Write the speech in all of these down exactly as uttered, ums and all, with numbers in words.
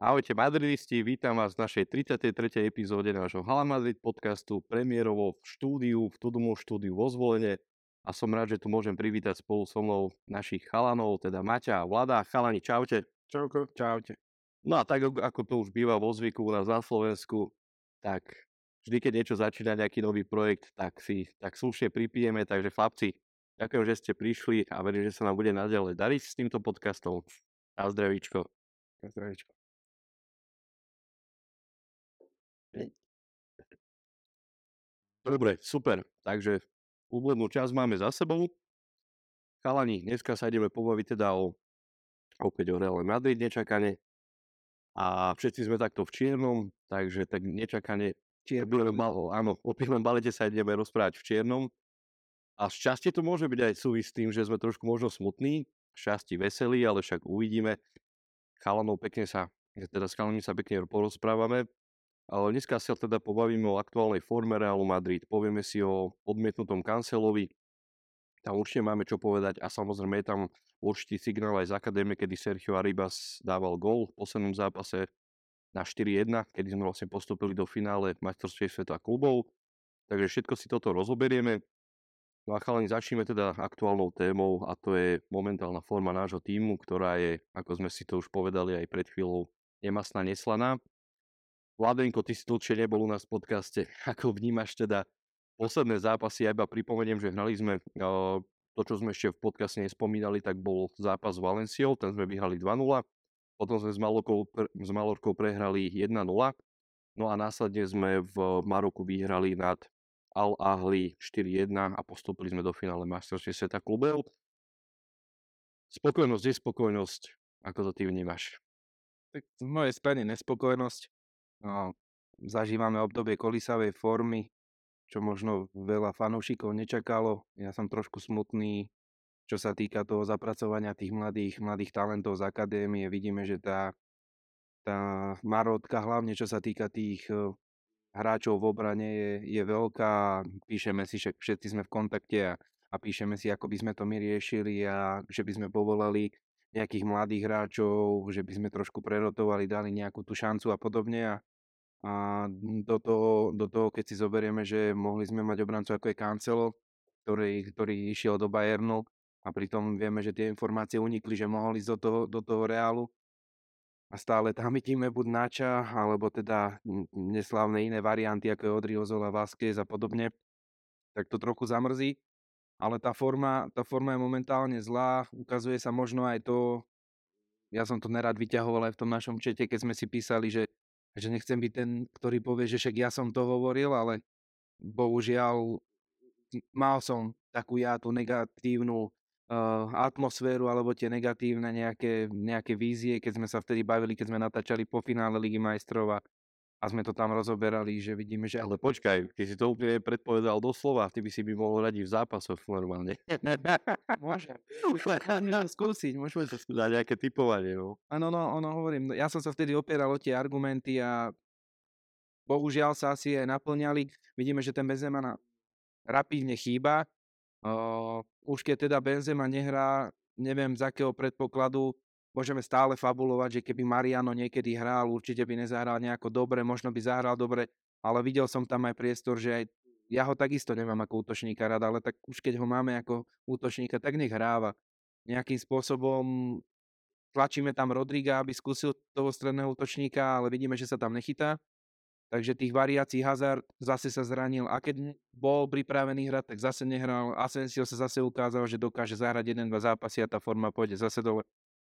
Ahojte Madridisti, vítam vás v našej tridsiatej tretej epizóde nášho Hala Madrid podcastu, premiérovo v štúdiu, v Tudumu štúdiu vo Zvolene. A som rád, že tu môžem privítať spolu so mnou našich chalanov, teda Maťa a Vlada. Chalani, čaute. Čauko. Čaute. No a tak, ako to už býva vo zvyku u nás na Slovensku, tak vždy, keď niečo začína, nejaký nový projekt, tak si tak slušne pripijeme. Takže chlapci, ďakujem, že ste prišli a verím, že sa nám bude naďalej dariť s týmto podcastom. A zdravíčko. A zdravíčko. Dobre, super, takže úvodnú časť máme za sebou. Chalani, dneska sa ideme pobaviť teda o, opäť o Real Madrid nečakane a všetci sme takto v čiernom, takže tak nečakane Čiernom. Áno, o prvém balete sa ideme rozprávať v čiernom a šťastie to môže byť aj súvisť s tým, že sme trošku možno smutní, šťastie veselí, ale však uvidíme. Chalanov pekne sa, teda s chalanmi sa pekne porozprávame. Ale dneska sa teda pobavíme o aktuálnej forme Realu Madrid. Povieme si o odmietnutom Cancelovi. Tam určite máme čo povedať a samozrejme je tam určitý signál aj z akadémie, kedy Sergio Arribas dával gól v poslednom zápase na štyri jedna, kedy sme vlastne postúpili do finále majstrovstiev sveta klubov. Takže všetko si toto rozoberieme. No a chalani, začneme teda aktuálnou témou a to je momentálna forma nášho tímu, ktorá je, ako sme si to už povedali aj pred chvíľou, nemastná, neslaná. Vladenko, ty si dlhšie nebol u nás v podcaste. Ako vnímaš teda posledné zápasy? Ja iba pripomeniem, že hrali sme to, čo sme ešte v podcaste nespomínali, tak bol zápas s Valenciou, ten sme vyhrali dva nula. Potom sme s Mallorcou, s Mallorcou prehrali jedna nula. No a následne sme v Maroku vyhrali nad Al-Ahli štyri jedna a postúpili sme do finále majstrovstiev sveta klubov. Spokojnosť, nespokojnosť, ako to ty vnímaš? Tak v mojej strane nespokojnosť. No, zažívame obdobie kolísavej formy, čo možno veľa fanúšikov nečakalo. Ja som trošku smutný, čo sa týka toho zapracovania tých mladých, mladých talentov z akadémie. Vidíme, že tá, tá marotka, hlavne čo sa týka tých hráčov v obrane, je, je veľká. Píšeme si, všetci sme v kontakte a, a píšeme si, ako by sme to my riešili a že by sme povolali nejakých mladých hráčov, že by sme trošku prerotovali, dali nejakú tú šancu a podobne. A, a do, toho, do toho, keď si zoberieme, že mohli sme mať obrancu ako je Cancelo, ktorý, ktorý išiel do Bayernu a pritom vieme, že tie informácie unikli, že mohli ísť do toho, do toho Reálu a stále tam vidíme buď Nača, alebo teda neslávne iné varianty, ako je Odriozola, Vázquez a podobne, tak to trochu zamrzí. Ale tá forma, tá forma je momentálne zlá, ukazuje sa možno aj to, ja som to nerad vyťahoval aj v tom našom čete, keď sme si písali, že, že nechcem byť ten, ktorý povie, že však ja som to hovoril, ale bohužiaľ mal som takú ja tú negatívnu uh, atmosféru alebo tie negatívne nejaké, nejaké vízie, keď sme sa vtedy bavili, keď sme natáčali po finále Ligy majstrov a A sme to tam rozoberali, že vidíme, že... Ale počkaj, ty si to úplne predpovedal doslova, ty by si by mohol radiť v zápasoch normálne. Môžem. Skúsiť, môžeme to skúsiť. Na nejaké typovanie, no. Áno, no, ono hovorím, ja som sa vtedy opieral o tie argumenty a bohužiaľ sa asi aj naplňali. Vidíme, že ten Benzema na... rapidne chýba. Uh, už keď teda Benzema nehrá, neviem z akého predpokladu, môžeme stále fabulovať, že keby Mariano niekedy hral, určite by nezahral nejako dobre, možno by zahral dobre, ale videl som tam aj priestor, že aj ja ho takisto nemám ako útočníka rada, ale tak už keď ho máme ako útočníka, tak nech hráva. Nejakým spôsobom tlačíme tam Rodriga, aby skúsil toho stredného útočníka, ale vidíme, že sa tam nechytá. Takže tých variácií Hazard zase sa zranil a keď bol pripravený hrať, tak zase nehral. Asensio sa zase ukázal, že dokáže zahrať jeden, dva zápasy a tá forma pôjde zase dole.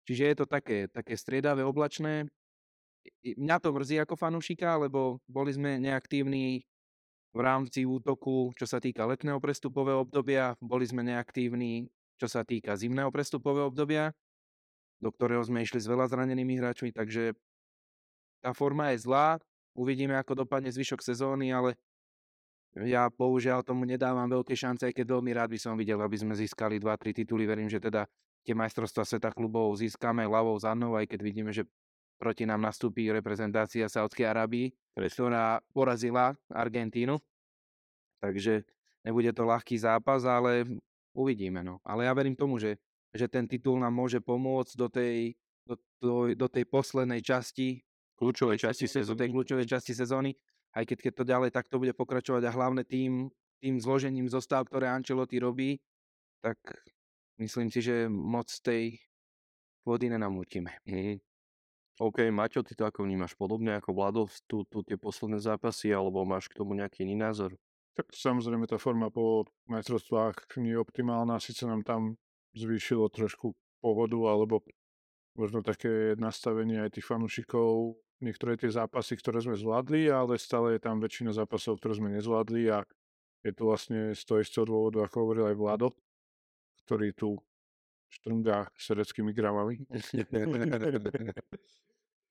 Čiže je to také, také striedavé, oblačné. Mňa to mrzí ako fanúšika, lebo boli sme neaktívni v rámci útoku, čo sa týka letného prestupového obdobia. Boli sme neaktívni, čo sa týka zimného prestupového obdobia, do ktorého sme išli s veľa zranenými hráčmi. Takže tá forma je zlá. Uvidíme, ako dopadne zvyšok sezóny, ale ja bohužiaľ tomu nedávam veľké šance, aj keď veľmi rád by som videl, aby sme získali dva tri tituly. Verím, že teda tie majstrovstvá sveta klubov získame ľavou zadnou, aj keď vidíme, že proti nám nastúpi reprezentácia Saúdskej Arábie, ktorá porazila Argentínu. Takže nebude to ľahký zápas, ale uvidíme. No. Ale ja verím tomu, že, že ten titul nám môže pomôcť do tej, do, do, do tej poslednej časti kľúčovej časti sezóny, kľúčovej časti sezóny, aj keď, keď to ďalej takto bude pokračovať a hlavne tým, tým zložením zostav, ktoré Ancelotti robí, tak myslím si, že moc tej vody nenamútime. Mm. OK, Maťo, ty to ako vnímaš? Podobne ako Vlado, tu, tu tie posledné zápasy, alebo máš k tomu nejaký iný názor? Tak samozrejme tá forma po majstrovstvách nie je optimálna, síce nám tam zvýšilo trošku pohodu, alebo možno také nastavenie aj tých fanúšikov, niektoré tie zápasy, ktoré sme zvládli, ale stále je tam väčšina zápasov, ktoré sme nezvládli a je to vlastne z toho istého dôvodu, ako hovoril aj Vlado, ktorý tu štrnga sereckými gramami.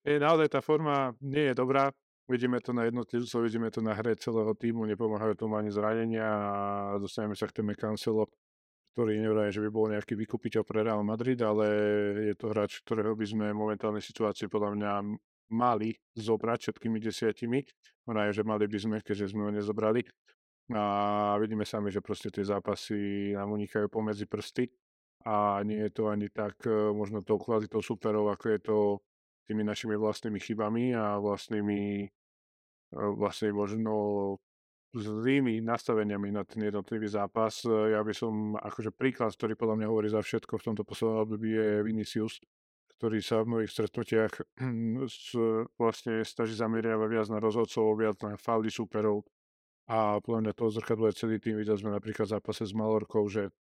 Je, naozaj tá forma nie je dobrá. Vidíme to na jednotlivcov, vidíme to na hre celého týmu, nepomáhajú tomu ani zranenia a dostaneme sa k téme Cancelo, ktorý neviem, že by bol nejaký vykupiteľ pre Real Madrid, ale je to hráč, ktorého by sme v momentálnej situácii podľa mňa mali zobrať všetkými desiatimi. Ona je, že mali by sme, keďže sme ho nezobrali. A vidíme sami, že proste tie zápasy nám unikajú pomedzi prsty a nie je to ani tak možno tou kvalitou súperov, ako je to tými našimi vlastnými chybami a vlastnými vlastne možno zlými nastaveniami na ten jednotlivý zápas. Ja by som, akože príklad, ktorý podľa mňa hovorí za všetko v tomto poslednom období je Vinícius, ktorý sa v mnohých stretnutiach vlastne snaží zameriavať viac na rozhodcov, viac na fauly súperov a podľa mňa toho zrkadlo je celý tým. Videli sme napríklad v zápase s Mallorcou, že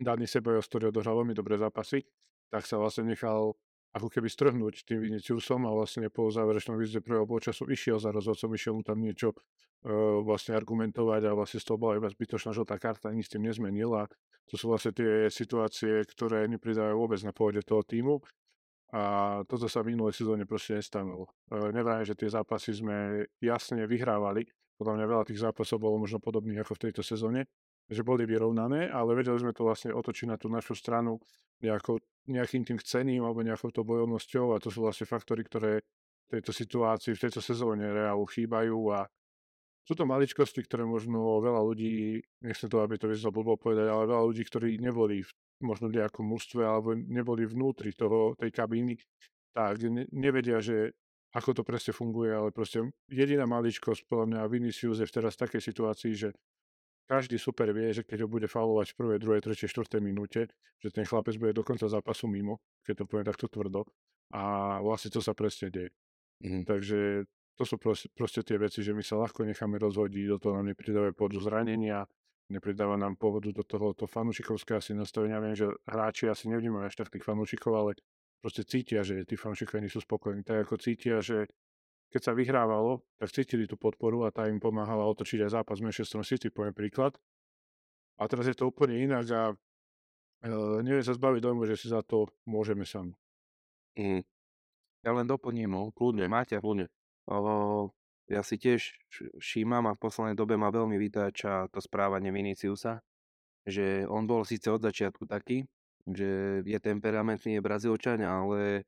Dani Sebajos, ktorý odohral veľmi dobré zápasy, tak sa vlastne nechal ako keby strhnúť tým Viníciusom a vlastne po záverečnom výzde prvého polčasu išiel za rozhodcom, išiel mu tam niečo e, vlastne argumentovať a vlastne z toho bola iba zbytočná žltá karta, nič s tým nezmenil a to sú vlastne tie situácie, ktoré nepridávajú vôbec na pohode toho týmu a toto sa v minulej sezóne proste nestanilo. E, neviem, že tie zápasy sme jasne vyhrávali, podľa mňa veľa tých zápasov bolo možno podobných ako v tejto sezóne, že boli vyrovnané, ale vedeli sme to vlastne otočiť na tú našu stranu nejakou, nejakým tým chcením alebo nejakou to bojovnosťou a to sú vlastne faktory, ktoré v tejto situácii, v tejto sezóne Realu chýbajú a sú to maličkosti, ktoré možno veľa ľudí, nechcem to, aby to vyzlo blbo povedať, ale veľa ľudí, ktorí neboli v, možno v nejakom mužstve alebo neboli vnútri toho, tej kabíny, tak ne, nevedia, že ako to presne funguje, ale proste jediná maličkosť, podľa mňa Vinicius je teraz v takej situácii, že každý super vie, že keď ho bude faulovať v prvej, druhej, tretej, štvrtej minúte, že ten chlapec bude do konca zápasu mimo, keď to poviem takto tvrdo. A vlastne to sa presne deje. Mm. Takže to sú proste, proste tie veci, že my sa ľahko necháme rozhodiť, do toho nám nepridávajú pohodu zranenia, nepridáva nám pohodu do toho to fanúšikovské asi nastavenia. Viem, že hráči asi nevnímajú až tak tých fanúšikov, ale proste cítia, že tí fanúšikovia nie sú spokojní. Tak ako cítia, že keď sa vyhrávalo, tak cítili tú podporu a tá im pomáhala otočiť aj zápas Manchester City, poviem príklad. A teraz je to úplne inak a e, neviem sa zbaviť dojmu, že si za to môžeme sami. Mm. Ja len doplním, kľudne, Maťa, kľudne. O, ja si tiež všímam a v poslednej dobe ma veľmi vytáča to správanie Viniciusa, že on bol síce od začiatku taký, že je temperamentný, je Brazílčan, ale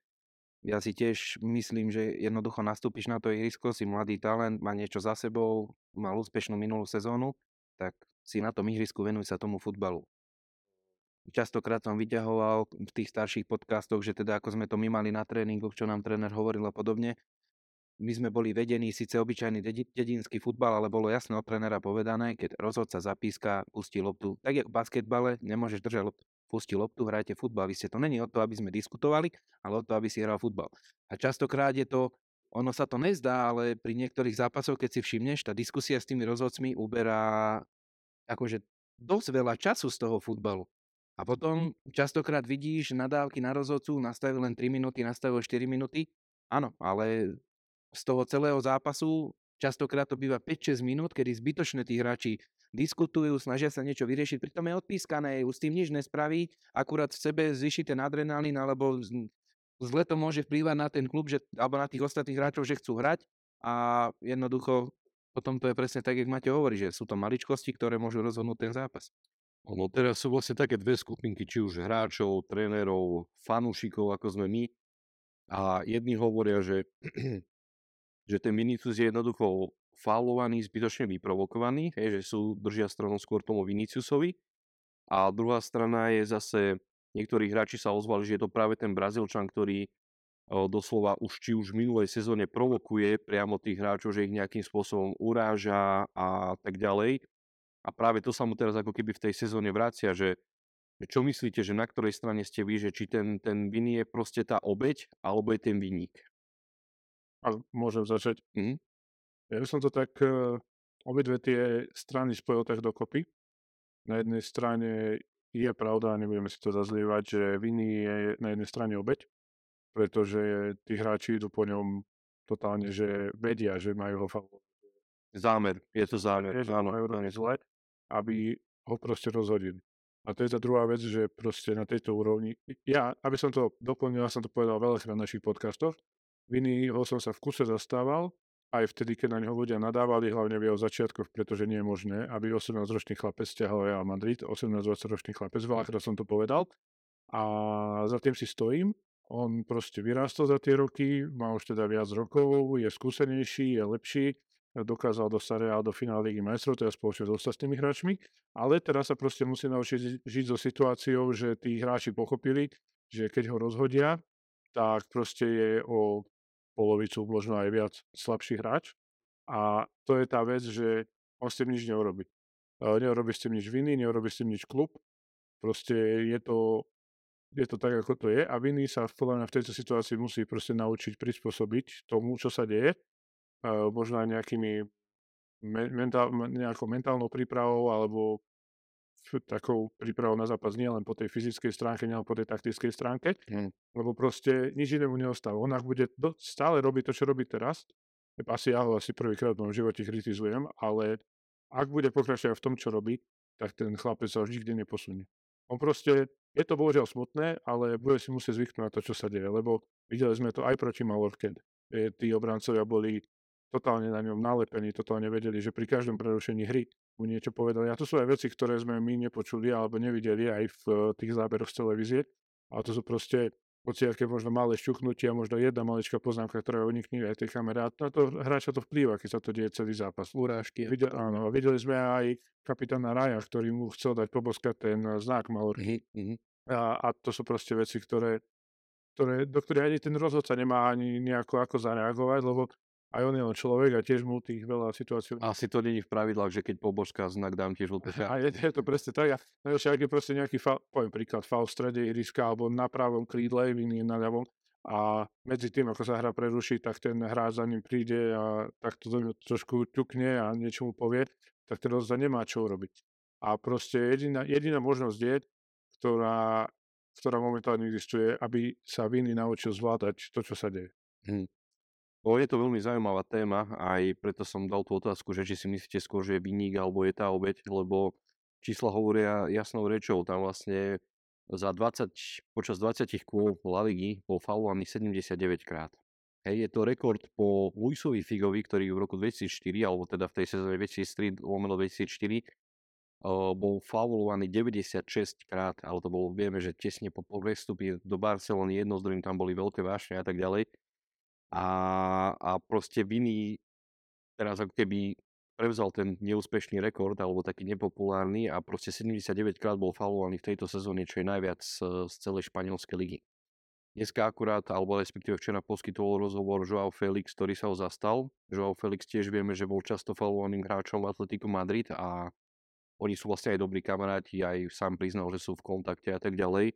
ja si tiež myslím, že jednoducho nastúpiš na to ihrisko, si mladý talent, má niečo za sebou, mal úspešnú minulú sezónu, tak si na tom ihrisku venuj sa tomu futbalu. Častokrát som vyťahoval v tých starších podcastoch, že teda ako sme to my mali na tréningoch, čo nám tréner hovoril a podobne. My sme boli vedení, síce obyčajný dedinský futbal, ale bolo jasné od trénera povedané, keď rozhodca zapíska, pustí loptu. Tak je v basketbale, nemôžeš držať loptu. Pustí loptu, hrajte futbal. Vy ste to není o to, aby sme diskutovali, ale o to, aby si hral futbal. A častokrát je to, ono sa to nezdá, ale pri niektorých zápasoch, keď si všimneš, tá diskusia s tými rozhodcmi uberá akože dosť veľa času z toho futbalu. A potom častokrát vidíš nadávky na rozhodcu, nastavil len tri minúty, nastavil štyri minúty. Áno, ale z toho celého zápasu častokrát to býva päť až šesť minút, kedy zbytočne tí hráči diskutujú, snažia sa niečo vyriešiť, pritom je odpískané, už s tým nič nespraví, akurát v sebe zvýši ten adrenalín, alebo zle to môže vplývať na ten klub, že, alebo na tých ostatných hráčov, že chcú hrať a jednoducho potom to je presne tak, jak Maťo hovorí, že sú to maličkosti, ktoré môžu rozhodnúť ten zápas. No teraz sú vlastne také dve skupinky, či už hráčov, trénerov, fanúšikov, ako sme my a jedni hovoria, že že ten Vinícius je jednoducho faulovaný, zbytočne vyprovokovaný, hej, že sú, držia stranou skôr tomu Viníciusovi. A druhá strana je zase, niektorí hráči sa ozvali, že je to práve ten Brazílčan, ktorý doslova už či už v minulej sezóne provokuje priamo tých hráčov, že ich nejakým spôsobom uráža a tak ďalej. A práve to sa mu teraz ako keby v tej sezóne vracia, že čo myslíte, že na ktorej strane ste vy, že či ten, ten vinný je proste tá obeť, alebo je ten vinník? A môžem začať. Mm-hmm. Ja by som to tak uh, obidve tie strany spojil tak dokopy. Na jednej strane je pravda, nebudeme si to zazlievať, že vinný je na jednej strane obeť, pretože tí hráči idú po ňom totálne, že vedia, že majú ho favorit. Zámer, je to zámer. Je to zámer, aby ho proste rozhodili. A to je tá druhá vec, že proste na tejto úrovni, ja, aby som to doplnil, ja som to povedal veľakrát na našich podcastoch, vinného som sa v kuse zastával, aj vtedy, keď na neho ľudia nadávali, hlavne v jeho začiatkoch, pretože nie je možné, aby osemnásťročný chlapec stiahol Real Madrid, osemnásť dvadsaťročný chlapec, veľakrát som to povedal. A za tým si stojím, on proste vyrástol za tie roky, má už teda viac rokov, je skúsenejší, je lepší, dokázal dostať Real do finále Ligy majstrov, teda spoločne s ostatnými hráčmi, ale teraz sa proste musí naučiť žiť so situáciou, že tí hráči pochopili, že keď ho rozhodia, tak proste je o polovicu, možno aj viac slabší hráč. A to je tá vec, že on s tým nič neurobi. Neurobi s tým nič vinný, neurobi s tým nič klub. Proste je to, je to tak, ako to je. A vinný sa podľa mňa v tejto situácii musí proste naučiť prispôsobiť tomu, čo sa deje. Uh, možno aj nejakými mentál, nejakou mentálnou prípravou alebo takou prípravou na zápas nie len po tej fyzickej stránke, nie len po tej taktickej stránke, mm. lebo proste nič inému neostáva. On ak bude do, stále robiť to, čo robí teraz, asi ja ho asi prvýkrát v mojom živote kritizujem, ale ak bude pokračovať v tom, čo robí, tak ten chlapec sa už nikdy neposunie. On proste, je to bohužiaľ smutné, ale bude si musieť zvyknúť na to, čo sa deje, lebo videli sme to aj proti Mallorce. Tí obrancovia boli totálne na ňom nalepení, totálne vedeli, že pri každom prerušení hry mu niečo povedali. A to sú aj veci, ktoré sme my nepočuli alebo nevideli aj v tých záberoch z televízie. A to sú proste pociatke možno malé šťuchnutia, možno jedna maličká poznámka, ktorá unikne aj tej kamere. A na to hráča to vplýva, keď sa to deje celý zápas. Urážky. Videl, áno, videli sme aj kapitána Raja, ktorý mu chcel dať poboskať ten znak Mallorca. Mm-hmm. A, a to sú proste veci, ktoré, ktoré, do ktorých ani ten rozhodca nemá ani nejako ako zareagovať, lebo aj on je len človek a tiež mu tých veľa situácií. Asi to není v pravidlách, že keď pobožská znak dám tiež odpešia. A je, je to presne tak. A najlepšie, ak je proste nejaký, fa- poviem príklad, faul v strede ihriska alebo na pravom krídle, vinný na ľavom. A medzi tým, ako sa hra preruší, tak ten hráč za ním príde a takto trošku ťukne a niečo mu povie, tak ten rozhodca nemá čo urobiť. A proste jediná, jediná možnosť je, ktorá, ktorá momentálne existuje, aby sa vinný naučil zvládať to, čo sa deje. Hm. Je to veľmi zaujímavá téma, aj preto som dal tú otázku, že či si myslíte skôr, že je vinník alebo je tá obeť, lebo čísla hovoria jasnou rečou. Tam vlastne za dvadsať, počas dvadsať kôl La Ligy bol faulovaný sedemdesiatdeväť krát. Hej, je to rekord po Luisovi Figovi, ktorý v roku dvetisícštyri, alebo teda v tej sezóne dvetisíctri, lomeno dvetisícštyri, bol faulovaný deväťdesiatšesť krát, ale to bolo, vieme, že tesne po prestupe do Barcelony, jedno s druhým tam boli veľké vášne a tak ďalej. A, a proste vinný teraz ako keby prevzal ten neúspešný rekord alebo taký nepopulárny a proste sedemdesiatdeväť krát bol faulovaný v tejto sezóne, čo je najviac z, z celej španielskej ligy. Dneska akurát, alebo respektíve včera poskytoval rozhovor João Felix, ktorý sa ho zastal. João Felix tiež vieme, že bol často faulovaným hráčom Atlético Madrid a oni sú vlastne aj dobrí kamaráti, aj sám priznal, že sú v kontakte a tak ďalej.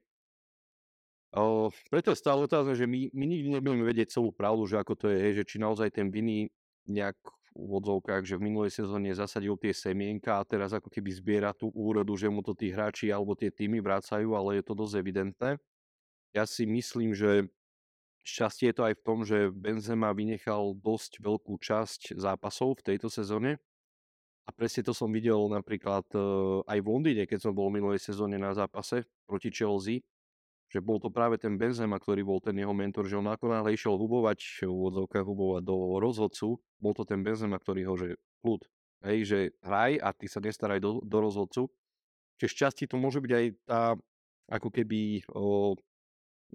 Uh, preto je stále otázne, že my, my nikdy nebudeme vedieť celú pravdu, že ako to je, že či naozaj ten vinný nejak v odzovkách, že v minulej sezóne zasadil tie semienka a teraz ako keby zbiera tú úrodu, že mu to tí hráči alebo tie týmy vracajú, ale je to dosť evidentné. Ja si myslím, že šťastie je to aj v tom, že Benzema vynechal dosť veľkú časť zápasov v tejto sezóne. A presne to som videl napríklad uh, aj v Londýne, keď som bol v minulej sezóne na zápase proti Chelsea, že bol to práve ten Benzema, ktorý bol ten jeho mentor, že on ako náhle išiel hubovať, úvodzovka hubovať do rozhodcu, bol to ten Benzema, ktorý ho, že kľud, hej, že hraj a ty sa nestaraj do, do rozhodcu. Čiže šťastí to môže byť aj tá, ako keby o,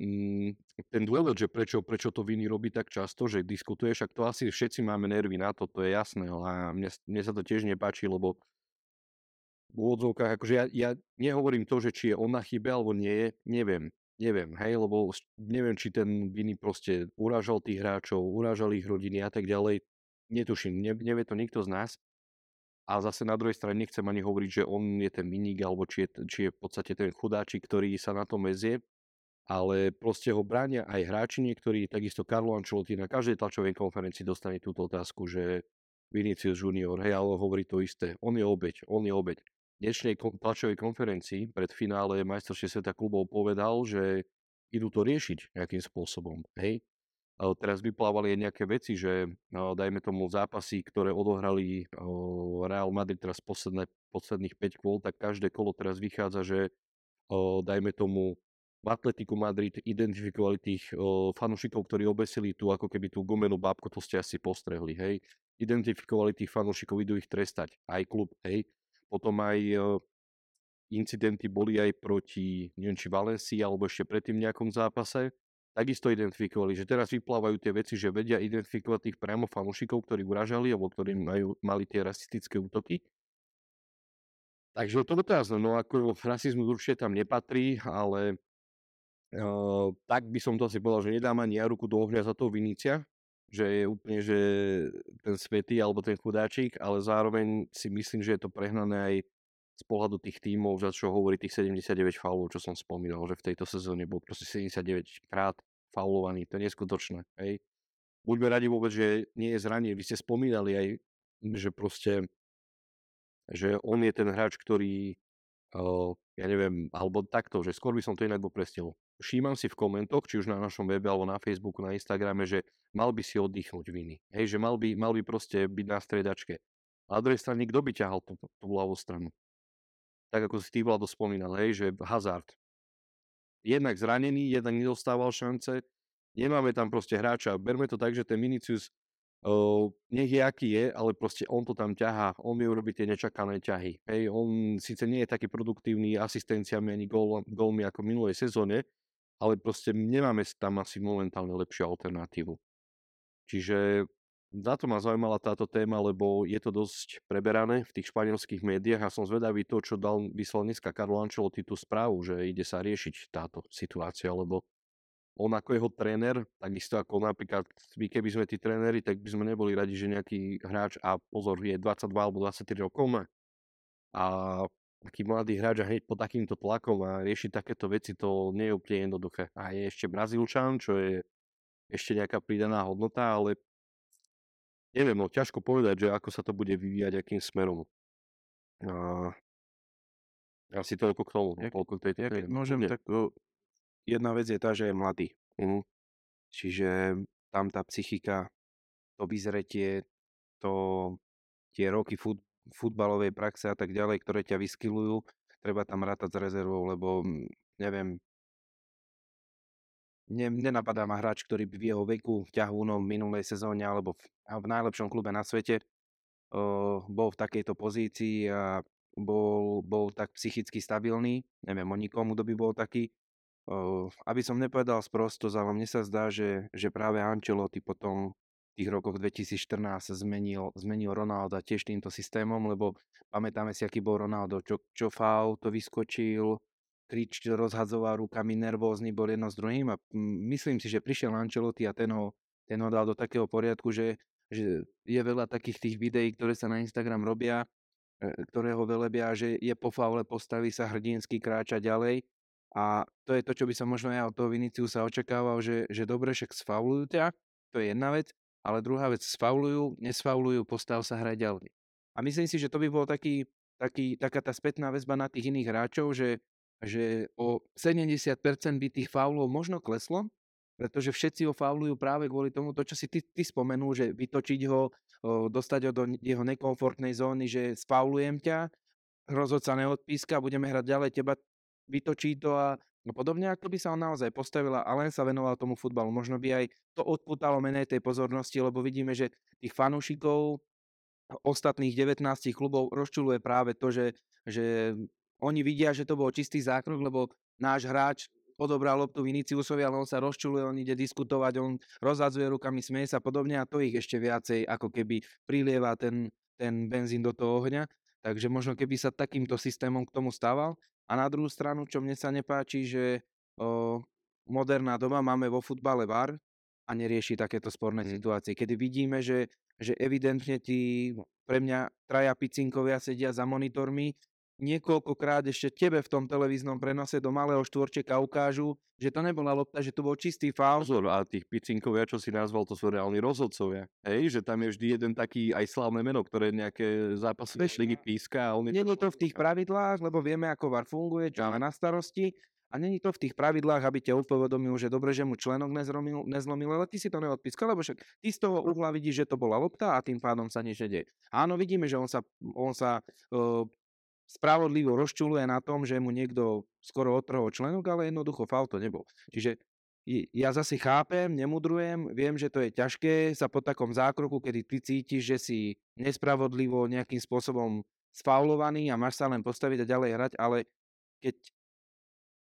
m, ten duel, že prečo, prečo to vinný robí tak často, že diskutuješ, ak to asi všetci máme nervy na to, to je jasné, a mne, mne sa to tiež nepáči, lebo v úvodzovkách, akože ja, ja nehovorím to, že či je on na chybe alebo nie je, neviem. neviem, hej, lebo neviem, či ten Vini proste urážal tých hráčov, urážal ich rodiny a tak ďalej. Netuším, ne, nevie to nikto z nás. A zase na druhej strane nechcem ani hovoriť, že on je ten Viník, alebo či je, či je v podstate ten chudáčik, ktorý sa na tom vezie. Ale proste ho bránia aj hráči niektorí, takisto Carlo Ancelotti na každej tlačovej konferencii dostane túto otázku, že Vinícius Júnior, hej, ale hovorí to isté. On je obeť, on je obeť. V dnešnej tlačovej konferencii pred finále majstrovstiev sveta klubov povedal, že idú to riešiť nejakým spôsobom. Hej. Teraz vyplávali aj nejaké veci, že dajme tomu zápasy, ktoré odohrali Real Madrid teraz posledné, posledných päť kôl, tak každé kolo teraz vychádza, že dajme tomu v Atletiku Madrid identifikovali tých fanúšikov, ktorí obesili tú ako keby tú gumenú bábku, to ste asi postrehli. Hej. Identifikovali tých fanúšikov, idú ich trestať. Aj klub, hej. Potom aj incidenty boli aj proti, neviem, či Valencii, alebo ešte predtým v nejakom zápase. Takisto identifikovali, že teraz vyplávajú tie veci, že vedia identifikovať tých priamo fanúšikov, ktorí uražali, alebo ktorí majú, mali tie rasistické útoky. Takže to dotázne, no ako rasizmus určite tam nepatrí, ale uh, tak by som to asi povedal, že nedám ani ja ruku do ohňa za toho Vinícia, že je úplne, že ten svätý alebo ten chudáčik, ale zároveň si myslím, že je to prehnané aj z pohľadu tých tímov, za čo hovorí tých sedemdesiatdeväť faulov, čo som spomínal, že v tejto sezóne bol proste sedemdesiatdeväť krát faulovaný, to je neskutočné, hej. Buďme radi vôbec, že nie je zranenie, vy ste spomínali aj, že proste, že on je ten hráč, ktorý, uh, ja neviem, alebo takto, že skôr by som to inak doprestil. Všímam si v komentoch, či už na našom webe, alebo na Facebooku, na Instagrame, že mal by si oddychnúť Vini. Hej, že mal by, mal by proste byť na striedačke. A na druhej strane, kto by ťahal tú, tú ľavú stranu? Tak ako si ty, Vlado, spomínal, hej, že Hazard. Jednak zranený, jednak nedostával šance. Nemáme tam proste hráča. Berme to tak, že ten Vinícius, uh, nech je aký je, ale proste on to tam ťahá. On vie urobiť tie nečakané ťahy. Hej, on síce nie je taký produktívny asistenciami ani gól, gólmi ako v minulej sezóne, ale proste nemáme tam asi momentálne lepšiu alternatívu. Čiže za to ma zaujímala táto téma, lebo je to dosť preberané v tých španielských médiách a som zvedavý to, čo dal vyslal dneska Carlo Ancelotti tú správu, že ide sa riešiť táto situácia, lebo on ako jeho tréner, takisto ako napríklad my, keby sme tí tréneri, tak by sme neboli radi, že nejaký hráč, a pozor, je dvadsaťdva alebo dvadsaťtri rokov a taký mladý hráč a hneď pod takýmto tlakom a riešiť takéto veci, to nie je úplne jednoduché. A je ešte Brazílčan, čo je ešte nejaká pridaná hodnota, ale neviem, no ťažko povedať, že ako sa to bude vyvíjať, akým smerom. A asi toľko k tomu. Jak, toľko k tej, tej, môžem tak, jedna vec je tá, že je mladý. Uh-huh. Čiže tam tá psychika, to vyzretie, to tie roky futbolu, futbalovej praxe a tak ďalej, ktoré ťa vyskilujú, treba tam rátať s rezervou, lebo neviem, ne, nenapadá ma hráč, ktorý v jeho veku v ťahúnom v minulej sezóne alebo v, v najlepšom klube na svete uh, bol v takejto pozícii a bol, bol tak psychicky stabilný, neviem o nikomu, kto by bol taký. Uh, aby som nepovedal sprostosť, ale mne sa zdá, že, že práve Ancelotti potom v tých rokoch dvetisícštrnásť zmenil, zmenil Ronaldo tiež týmto systémom, lebo pamätáme si, aký bol Ronaldo, čo, čo faul, to vyskočil, krič rozhadzoval rukami, nervózny bol jedno s druhým a myslím si, že prišiel Ancelotti a ten ho, ten ho dal do takého poriadku, že, že je veľa takých tých videí, ktoré sa na Instagram robia, ktoré ho velebia, že je po faule, postaví sa hrdinsky, kráča ďalej a to je to, čo by som možno ja od toho Viniciusa očakával, že, že dobre, však sfaulujú ťa, to je jedna vec. Ale druhá vec, sfaulujú, nesfaulujú, postav sa hrať ďalej. A myslím si, že to by bol taký, taký, taká tá spätná väzba na tých iných hráčov, že, že o sedemdesiat percent by tých faulov možno kleslo, pretože všetci ho faulujú práve kvôli tomu, to, čo si ty, ty spomenul, že vytočiť ho, dostať ho do jeho nekomfortnej zóny, že sfaulujem ťa, rozhodca neodpíska, budeme hrať ďalej, teba vytočí to a no podobne, ako by sa on naozaj postavila a len sa venoval tomu futbalu. Možno by aj to odpútalo menej tej pozornosti, lebo vidíme, že tých fanúšikov ostatných devätnástich klubov rozčuluje práve to, že, že oni vidia, že to bol čistý zákrok, lebo náš hráč odobral loptu Viniciusovi, ale on sa rozčuluje, on ide diskutovať, on rozhadzuje rukami, smeje sa podobne a to ich ešte viacej ako keby prilieva ten, ten benzín do toho ohňa. Takže možno keby sa takýmto systémom k tomu stával. A na druhú stranu, čo mne sa nepáči, že o, moderná doba, máme vo futbale VAR a nerieši takéto sporné hmm. situácie. Kedy vidíme, že, že evidentne tí, pre mňa traja picinkovia sedia za monitormi, niekoľkokrát ešte tebe v tom televíznom prenose do malého štvorčeka ukážu, že to nebola lopta, že to bol čistý faul. Pozor, a tých picinkovia, čo si nazval, to sú reálni rozhodcovia. Hej, že tam je vždy jeden taký aj slávne meno, ktoré nejaké zápasy ligy píska. On je... Není to v tých pravidlách, lebo vieme, ako VAR funguje, čo má na starosti. A není to v tých pravidlách, aby ťa upovedomil, že dobre, že mu členok nezlomil, nezlomil, ale ty si to neodpískal, lebo však ty z toho uhla vidíš, že to bola lopta a tým pádom sa nič nedie. Áno, vidíme, že on sa, on sa uh, spravodlivo rozčuluje na tom, že mu niekto skoro odtrhol členok, ale jednoducho faul to nebol. Čiže ja zase chápem, nemudrujem, viem, že to je ťažké sa po takom zákroku, kedy ty cítiš, že si nespravodlivo nejakým spôsobom sfaulovaný a máš sa len postaviť a ďalej hrať, ale keď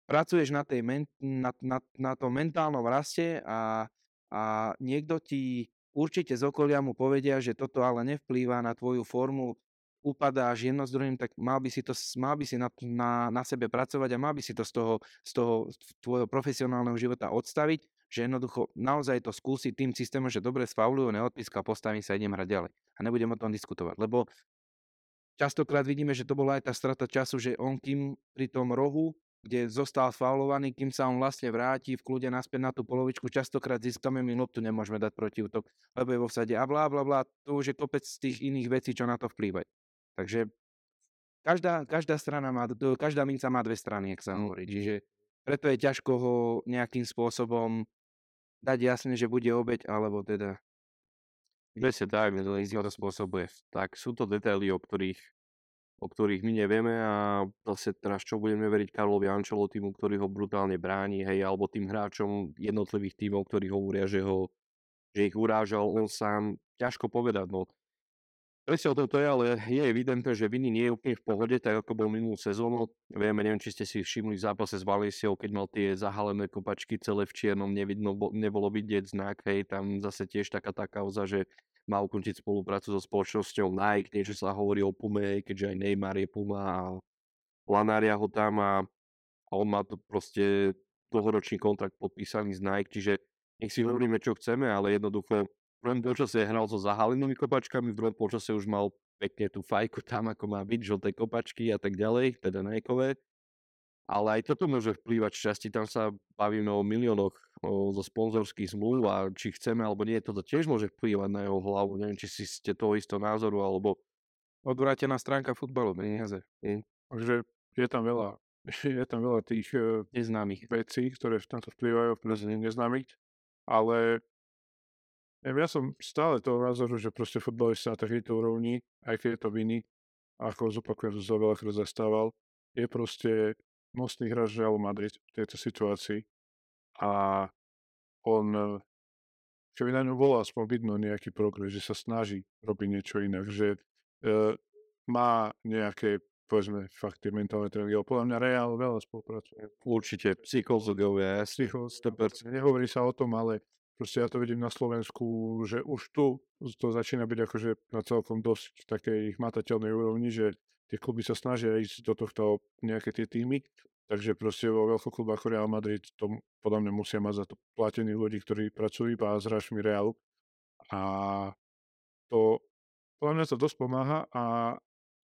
pracuješ na, tej men- na, na, na tom mentálnom raste a, a niekto ti určite z okolia mu povedia, že toto ale nevplýva na tvoju formu, upadáš jedno s druhým, tak mal by si, to, mal by si na, na, na sebe pracovať a mal by si to z toho, z toho tvojho profesionálneho života odstaviť, že jednoducho naozaj to skúsi tým systémom, že dobre sfaulujú, neodpíska, postavím sa, idem hrať ďalej. A nebudem o tom diskutovať, lebo častokrát vidíme, že to bola aj tá strata času, že on kým pri tom rohu, kde zostal faulovaný, kým sa on vlastne vráti v kľude naspäť na tú polovičku, častokrát získame my loptu, nemôžeme dať protiútok, lebo je vo vsade a blá, blá, blá, to už je kopec z tých iných vecí, čo na to vplývajú. Takže každá, každá strana má, každá minca má dve strany, jak sa hovorí, čiže preto je ťažko ho nejakým spôsobom dať jasne, že bude obeť, alebo teda... Presne tak, čo to spôsobuje. Tak sú to detaily, o ktorých... o ktorých my nevieme a zase teraz čo budeme veriť Carlovi Ancelottimu, ktorý ho brutálne bráni, hej, alebo tým hráčom jednotlivých tímov, ktorí hovoria, že ho, že ich urážal on sám, ťažko povedať, no. Presne o toto je, ale je evidentné, že Vini nie je úplne v pohode, tak ako bol minulú sezónu. Vieme, neviem, či ste si všimli v zápase s Valenciou, keď mal tie zahalené kopačky celé v čiernom, nevidno, nebolo vidieť znak, hej, tam zase tiež taká tá kauza, že má ukončiť spoluprácu so spoločnosťou Nike, niečo sa hovorí o Pume, keďže aj Neymar je Puma a lanária ho tam a, a on má to proste dlhoročný kontrakt podpísaný z Nike, čiže nech si hovoríme, čo chceme, ale jednoducho v prvom počase hral so zahalenými kopačkami, v druhom počase už mal pekne tú fajku tam, ako má byť, žlté kopačky a tak ďalej, teda Nikeové. Ale aj toto môže vplývať v časti, tam sa bavíme o miliónoch o, zo sponzorských zmluv a či chceme alebo nie, toto tiež môže vplývať na jeho hlavu. Neviem, či si ste toho istého názoru, alebo... Odvrátená stránka futbalu, peniaze. Takže je tam veľa, je tam veľa tých neznámych vecí, ktoré tam to vplývajú, pretože neznámych, ale ja som stále toho názoru, že proste futbalista na takejto úrovni, aj keď je to Vini, ako zopakujem, že sa veľakrát zastával, je proste mocný hráč Real Madrid v tejto situácii a on, čo by na ňu bolo aspoň vidno nejaký progres, že sa snaží robiť niečo inak, že e, má nejaké, povedzme, fakt tie mentálne tréningy, ale podľa mňa Real veľa spolupracuje. Určite, psychológovia, sto percent. Nehovorí sa o tom, ale proste ja to vidím na Slovensku, že už tu to začína byť akože na celkom dosť takej hmatateľnej úrovni, že tie kluby sa snažia ísť do tohto nejaké tie týmy, takže proste vo veľkých kluboch ako Real Madrid to podľa mňa musia mať za to platení ľudí, ktorí pracujú iba s hráčmi Realu. A to podľa mňa to dosť pomáha a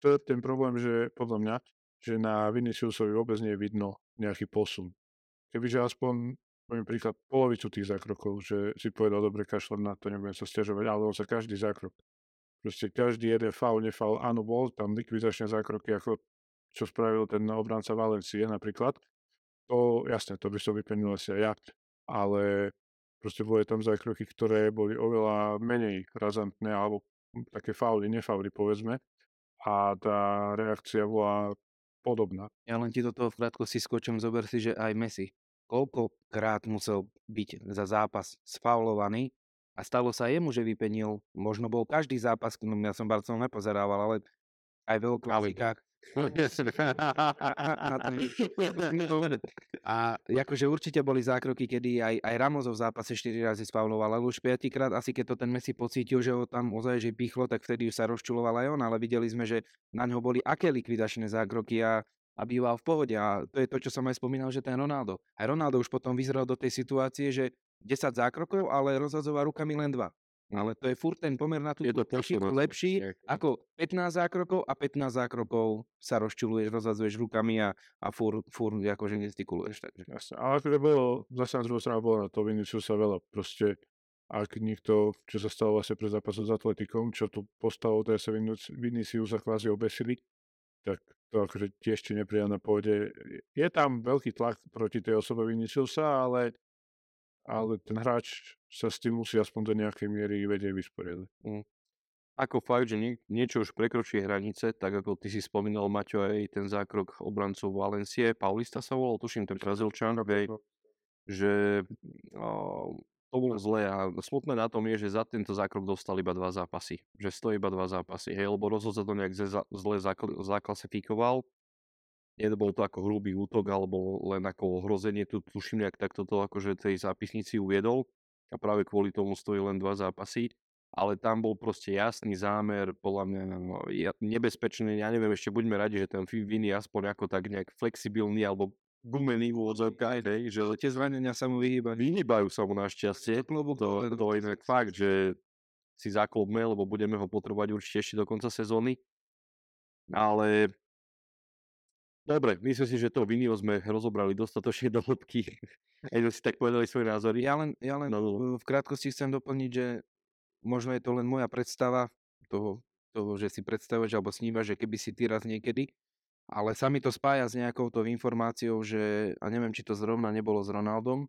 to je ten problém, že podľa mňa, že na Viniciusovi vôbec nie je vidno nejaký posun. Kebyže aspoň, poviem príklad, polovicu tých zákrokov, že si povedal, dobre, kašľam na to, nebudem sa sťažovať, ale on sa každý zákrok. Proste každý jeden faul, nefaul, áno, bol tam likvidačné zákroky, ako čo spravil ten obranca Valencie napríklad. To, jasné, to by som vypenil asi aj ja, ale proste boli tam zákroky, ktoré boli oveľa menej razantné, alebo také fauly, nefauly, povedzme. A tá reakcia bola podobná. Ja len ti do toho v krátkosti skočím, zober si, že aj Messi koľkokrát musel byť za zápas sfaulovaný, a stalo sa jemu, že vypenil, možno bol každý zápas, no ja som Barcelonu nepozerával, ale aj v klasikách. A akože určite boli zákroky, kedy aj, aj Ramosov v zápase štyri razy sfauloval, ale už päťkrát asi keď to ten Messi pocítil, že ho tam ozaj že pichlo, tak vtedy už sa rozčuloval aj on, ale videli sme, že na ňo boli aké likvidačné zákroky a a býval v pohode. A to je to, čo som aj spomínal, že ten Ronaldo. Aj Ronaldo už potom vyzeral do tej situácie, že desať zákrokov, ale rozhadzoval rukami len dva. Ale to je furt ten pomer na tú šipku lepší, ako pätnásť zákrokov a pätnásť zákrokov sa rozčuluješ, rozhadzuješ rukami a, a furt, furt akože gestikuluješ. Takže. Ale to bolo, zase na druhú stranu bolo na to Viníciusa veľa. Proste, ak nikto, čo sa stalo vlastne pre zápasom s Atletikom, čo tu postalo, teda sa Viníciusa kvázi obesili, tak to akože tiež či neprijal na pôde. Je tam veľký tlak proti tej osobe Viníciusa, ale... ale ten hráč sa s tým musí aspoň do nejakej miery vedieť vysporiadať. Mm. Ako fakt, že nie, niečo už prekročí hranice, tak ako ty si spomínal, Maťo, aj ten zákrok obrancov Valencie, Paulista sa volal, tuším, ten Brazílčan, že uh, to bolo zlé a smutné na tom je, že za tento zákrok dostal iba dva zápasy, že stojí iba dva zápasy, hej, lebo rozhod sa to nejak zle zaklasifikoval. Nebol to ako hrubý útok, alebo len ako ohrozenie, tu tuším nejak takto to akože tej zápisnici uviedol a práve kvôli tomu stojí len dva zápasy, ale tam bol proste jasný zámer, podľa mňa nebezpečný, ja neviem, ešte buďme radi, že ten Vini aspoň ako tak nejak flexibilný, alebo gumený vôdzorkaj, že tie zranenia sa mu vyhýbajú. Vyhýbajú sa mu našťastie, to, to je fakt, že si zaklopme, lebo budeme ho potrebovať určite ešte do konca sezóny, ale... Dobre, myslím si, že to Vinio sme rozobrali dostatočne do hĺbky. Aj sme si tak povedali svoje názory. Ja len, ja len no, v krátkosti chcem doplniť, že možno je to len moja predstava toho, toho že si predstavuješ alebo snívaš, že keby si ty raz niekedy, ale sa mi to spája s nejakou tou informáciou, že, a neviem, či to zrovna nebolo s Ronaldom,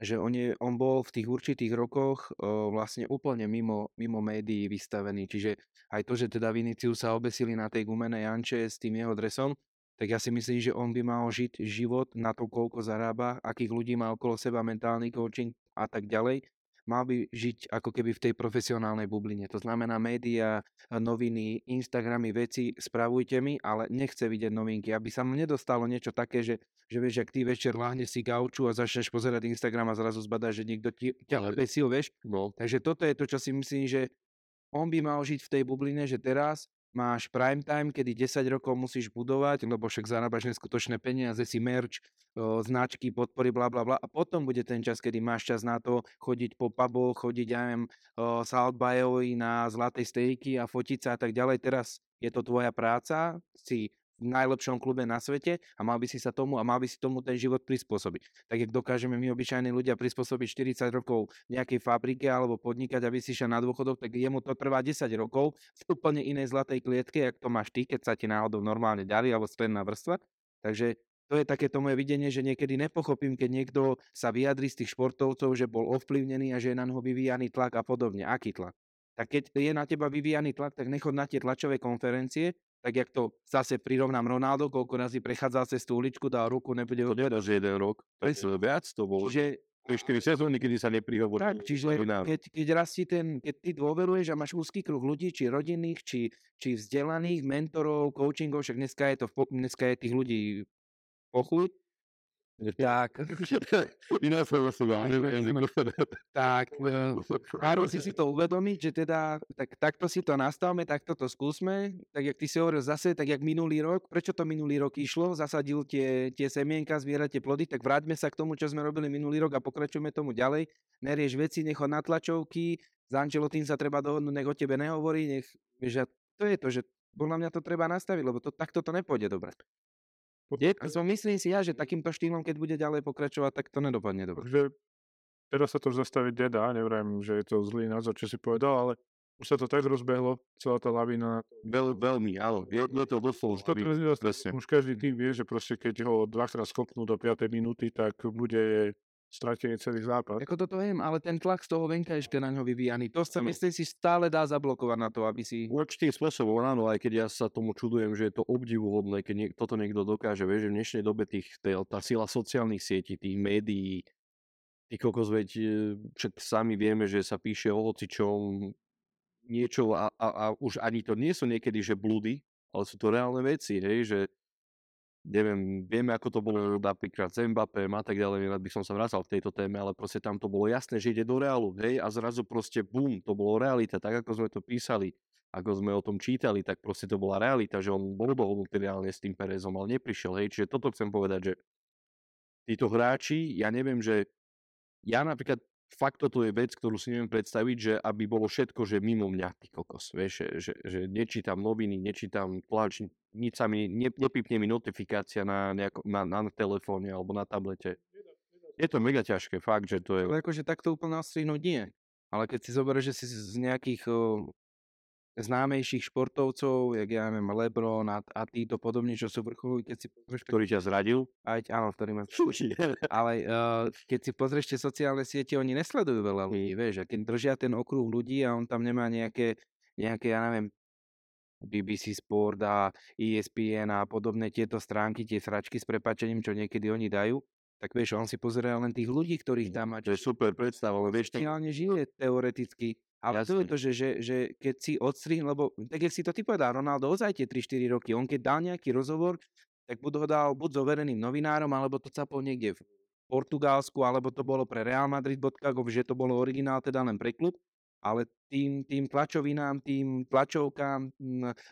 že on, je, on bol v tých určitých rokoch o, vlastne úplne mimo, mimo médií vystavený. Čiže aj to, že teda Viniciu sa obesili na tej gumenej Janče s tým jeho dresom, tak ja si myslím, že on by mal žiť život na to, koľko zarába, akých ľudí má okolo seba, mentálny coaching a tak ďalej. Mal by žiť ako keby v tej profesionálnej bubline. To znamená médiá, noviny, Instagramy, veci, spravujte mi, ale nechce vidieť novinky, aby sa mu nedostalo niečo také, že, že vieš, ak ty večer láhneš si gauču a začneš pozerať Instagram a zrazu zbadáš, že niekto ti ťa besil, vieš. No. Takže toto je to, čo si myslím, že on by mal žiť v tej bubline, že teraz máš prime time, kedy desať rokov musíš budovať, lebo však zarábaš neskutočné peniaze, si merch, o, značky, podpory, bla bla bla. A potom bude ten čas, kedy máš čas na to chodiť po puboch, chodiť, ja neviem, Saltbayovi na zlatej stejky a fotiť sa a tak ďalej. Teraz je to tvoja práca, si v najlepšom klube na svete a mal by si sa tomu a mal by si tomu ten život prispôsobiť. Tak jak dokážeme my obyčajní ľudia prispôsobiť štyridsať rokov nejakej fabrike alebo podnikať, aby si šiel na dôchodok, tak jemu to trvá desať rokov v úplne inej zlatej klietke, jak to máš ty, keď sa ti náhodou normálne darí alebo stredná vrstva. Takže to je takéto moje videnie, že niekedy nepochopím, keď niekto sa vyjadrí z tých športovcov, že bol ovplyvnený a že je na neho vyvíjaný tlak a podobne. Aký tlak? Tak keď je na teba vyvíjaný tlak, tak nechod na tie tlačové konferencie. Tak jak to zase prirovnám Ronaldo, koľko razy prechádza cez tú uličku, dá ruku, nebude... To nedá, že jeden rok. Presne, viac to bolo. Čiže... štyri sezóny, kedy sa neprihovorí. Tak, čiže keď, keď raz ti ten... Keď ty dôveruješ a máš úzky kruh ľudí, či rodinných, či, či vzdelaných, mentorov, coachingov, však dneska je, to, dneska je tých ľudí pochuť. Tak. tak, Karol, si si to uvedomiť, že teda tak, takto si to nastavme, takto to skúsme, tak jak ty si hovoril zase, tak jak minulý rok, prečo to minulý rok išlo, zasadil tie, tie semienka, zbiera tie plody, tak vráťme sa k tomu, čo sme robili minulý rok a pokračujme tomu ďalej, nerieš veci, nech ho na tlačovky, s Ancelottim sa treba dohodnúť, nech o tebe nehovorí, nech, vieš, to je to, že podľa mňa to treba nastaviť, lebo to, takto to nepôjde dobre. Je, myslím si ja, že takýmto štýlom, keď bude ďalej pokračovať, tak to nedopadne dobre. Takže teraz sa to zastaviť nedá, neviem, že je to zlý názor, čo si povedal, ale už sa to tak rozbehlo, celá tá lavína. Veľ, veľmi, áno, je to doslova už. Už každý tým vie, že proste keď ho dvakrát skopnú do piatej minúty, tak bude stratený celý zápas. Ako toto viem, ale ten tlak z toho venka ešte na ňo vyvíjaný. To sa myslím si stále dá zablokovať na to, aby si... Určitým spôsobom, áno, aj keď ja sa tomu čudujem, že je to obdivuhodné, keď niek- toto niekto dokáže, vieš, že v dnešnej dobe tých, tej, tá sila sociálnych sietí, tých médií, tých kokos, veď však sami vieme, že sa píše o hocičom niečo a, a, a už ani to nie sú niekedy, že blúdy, ale sú to reálne veci, hej, že neviem, vieme, ako to bolo napríklad s Mbappém a tak ďalej, rád by som sa vracal v tejto téme, ale proste tam to bolo jasné, že ide do reálu, hej, a zrazu proste bum, to bolo realita, tak ako sme to písali. ako sme o tom čítali, tak proste to bola realita, že on bol dohodnutý reálne s tým Pérezom, ale neprišiel, hej, čiže toto chcem povedať, že títo hráči, ja neviem, že ja napríklad fakt toto je vec, ktorú si neviem predstaviť, že aby bolo všetko, že mimo mňa, ty kokos, vieš, že, že, že nečítam noviny, nečítam tlač, nič sa mi, ne, nepípne mi notifikácia na, nejako, na, na telefóne alebo na tablete. Je to mega ťažké, fakt, že to je... Ale akože takto úplne ostrihnúť nie. Ale keď si zoberieš, že si z nejakých o, známejších športovcov, jak ja neviem, Lebron a, a títo podobne, čo sú vrcholu, keď si pozrieš... Ktorý ťa zradil? Aj, áno, ktorý ma... Ale uh, keď si pozrieš tie sociálne siete, oni nesledujú veľa ľudí, vieš, a keď držia ten okruh ľudí a on tam nemá nejaké, nejaké, ja neviem, bé bé cé Sport a é es pé en a podobné tieto stránky, tie sračky s prepáčením, čo niekedy oni dajú, tak vieš, on si pozerá len tých ľudí, ktorých tam má. To je super predstava, ale vieš... Reálne žije teoreticky, ale jasne. To je to, že, že, že keď si odstrihne, lebo tak jak si to ty povedal, Ronaldo ozaj tie tri štyri roky, on keď dal nejaký rozhovor, tak buď ho dal buď s overeným novinárom, alebo to capol niekde v Portugalsku, alebo to bolo pre Real Madrid, že to bolo originál, teda len pre klub, ale tým, tým tlačovinám, tým tlačovkám,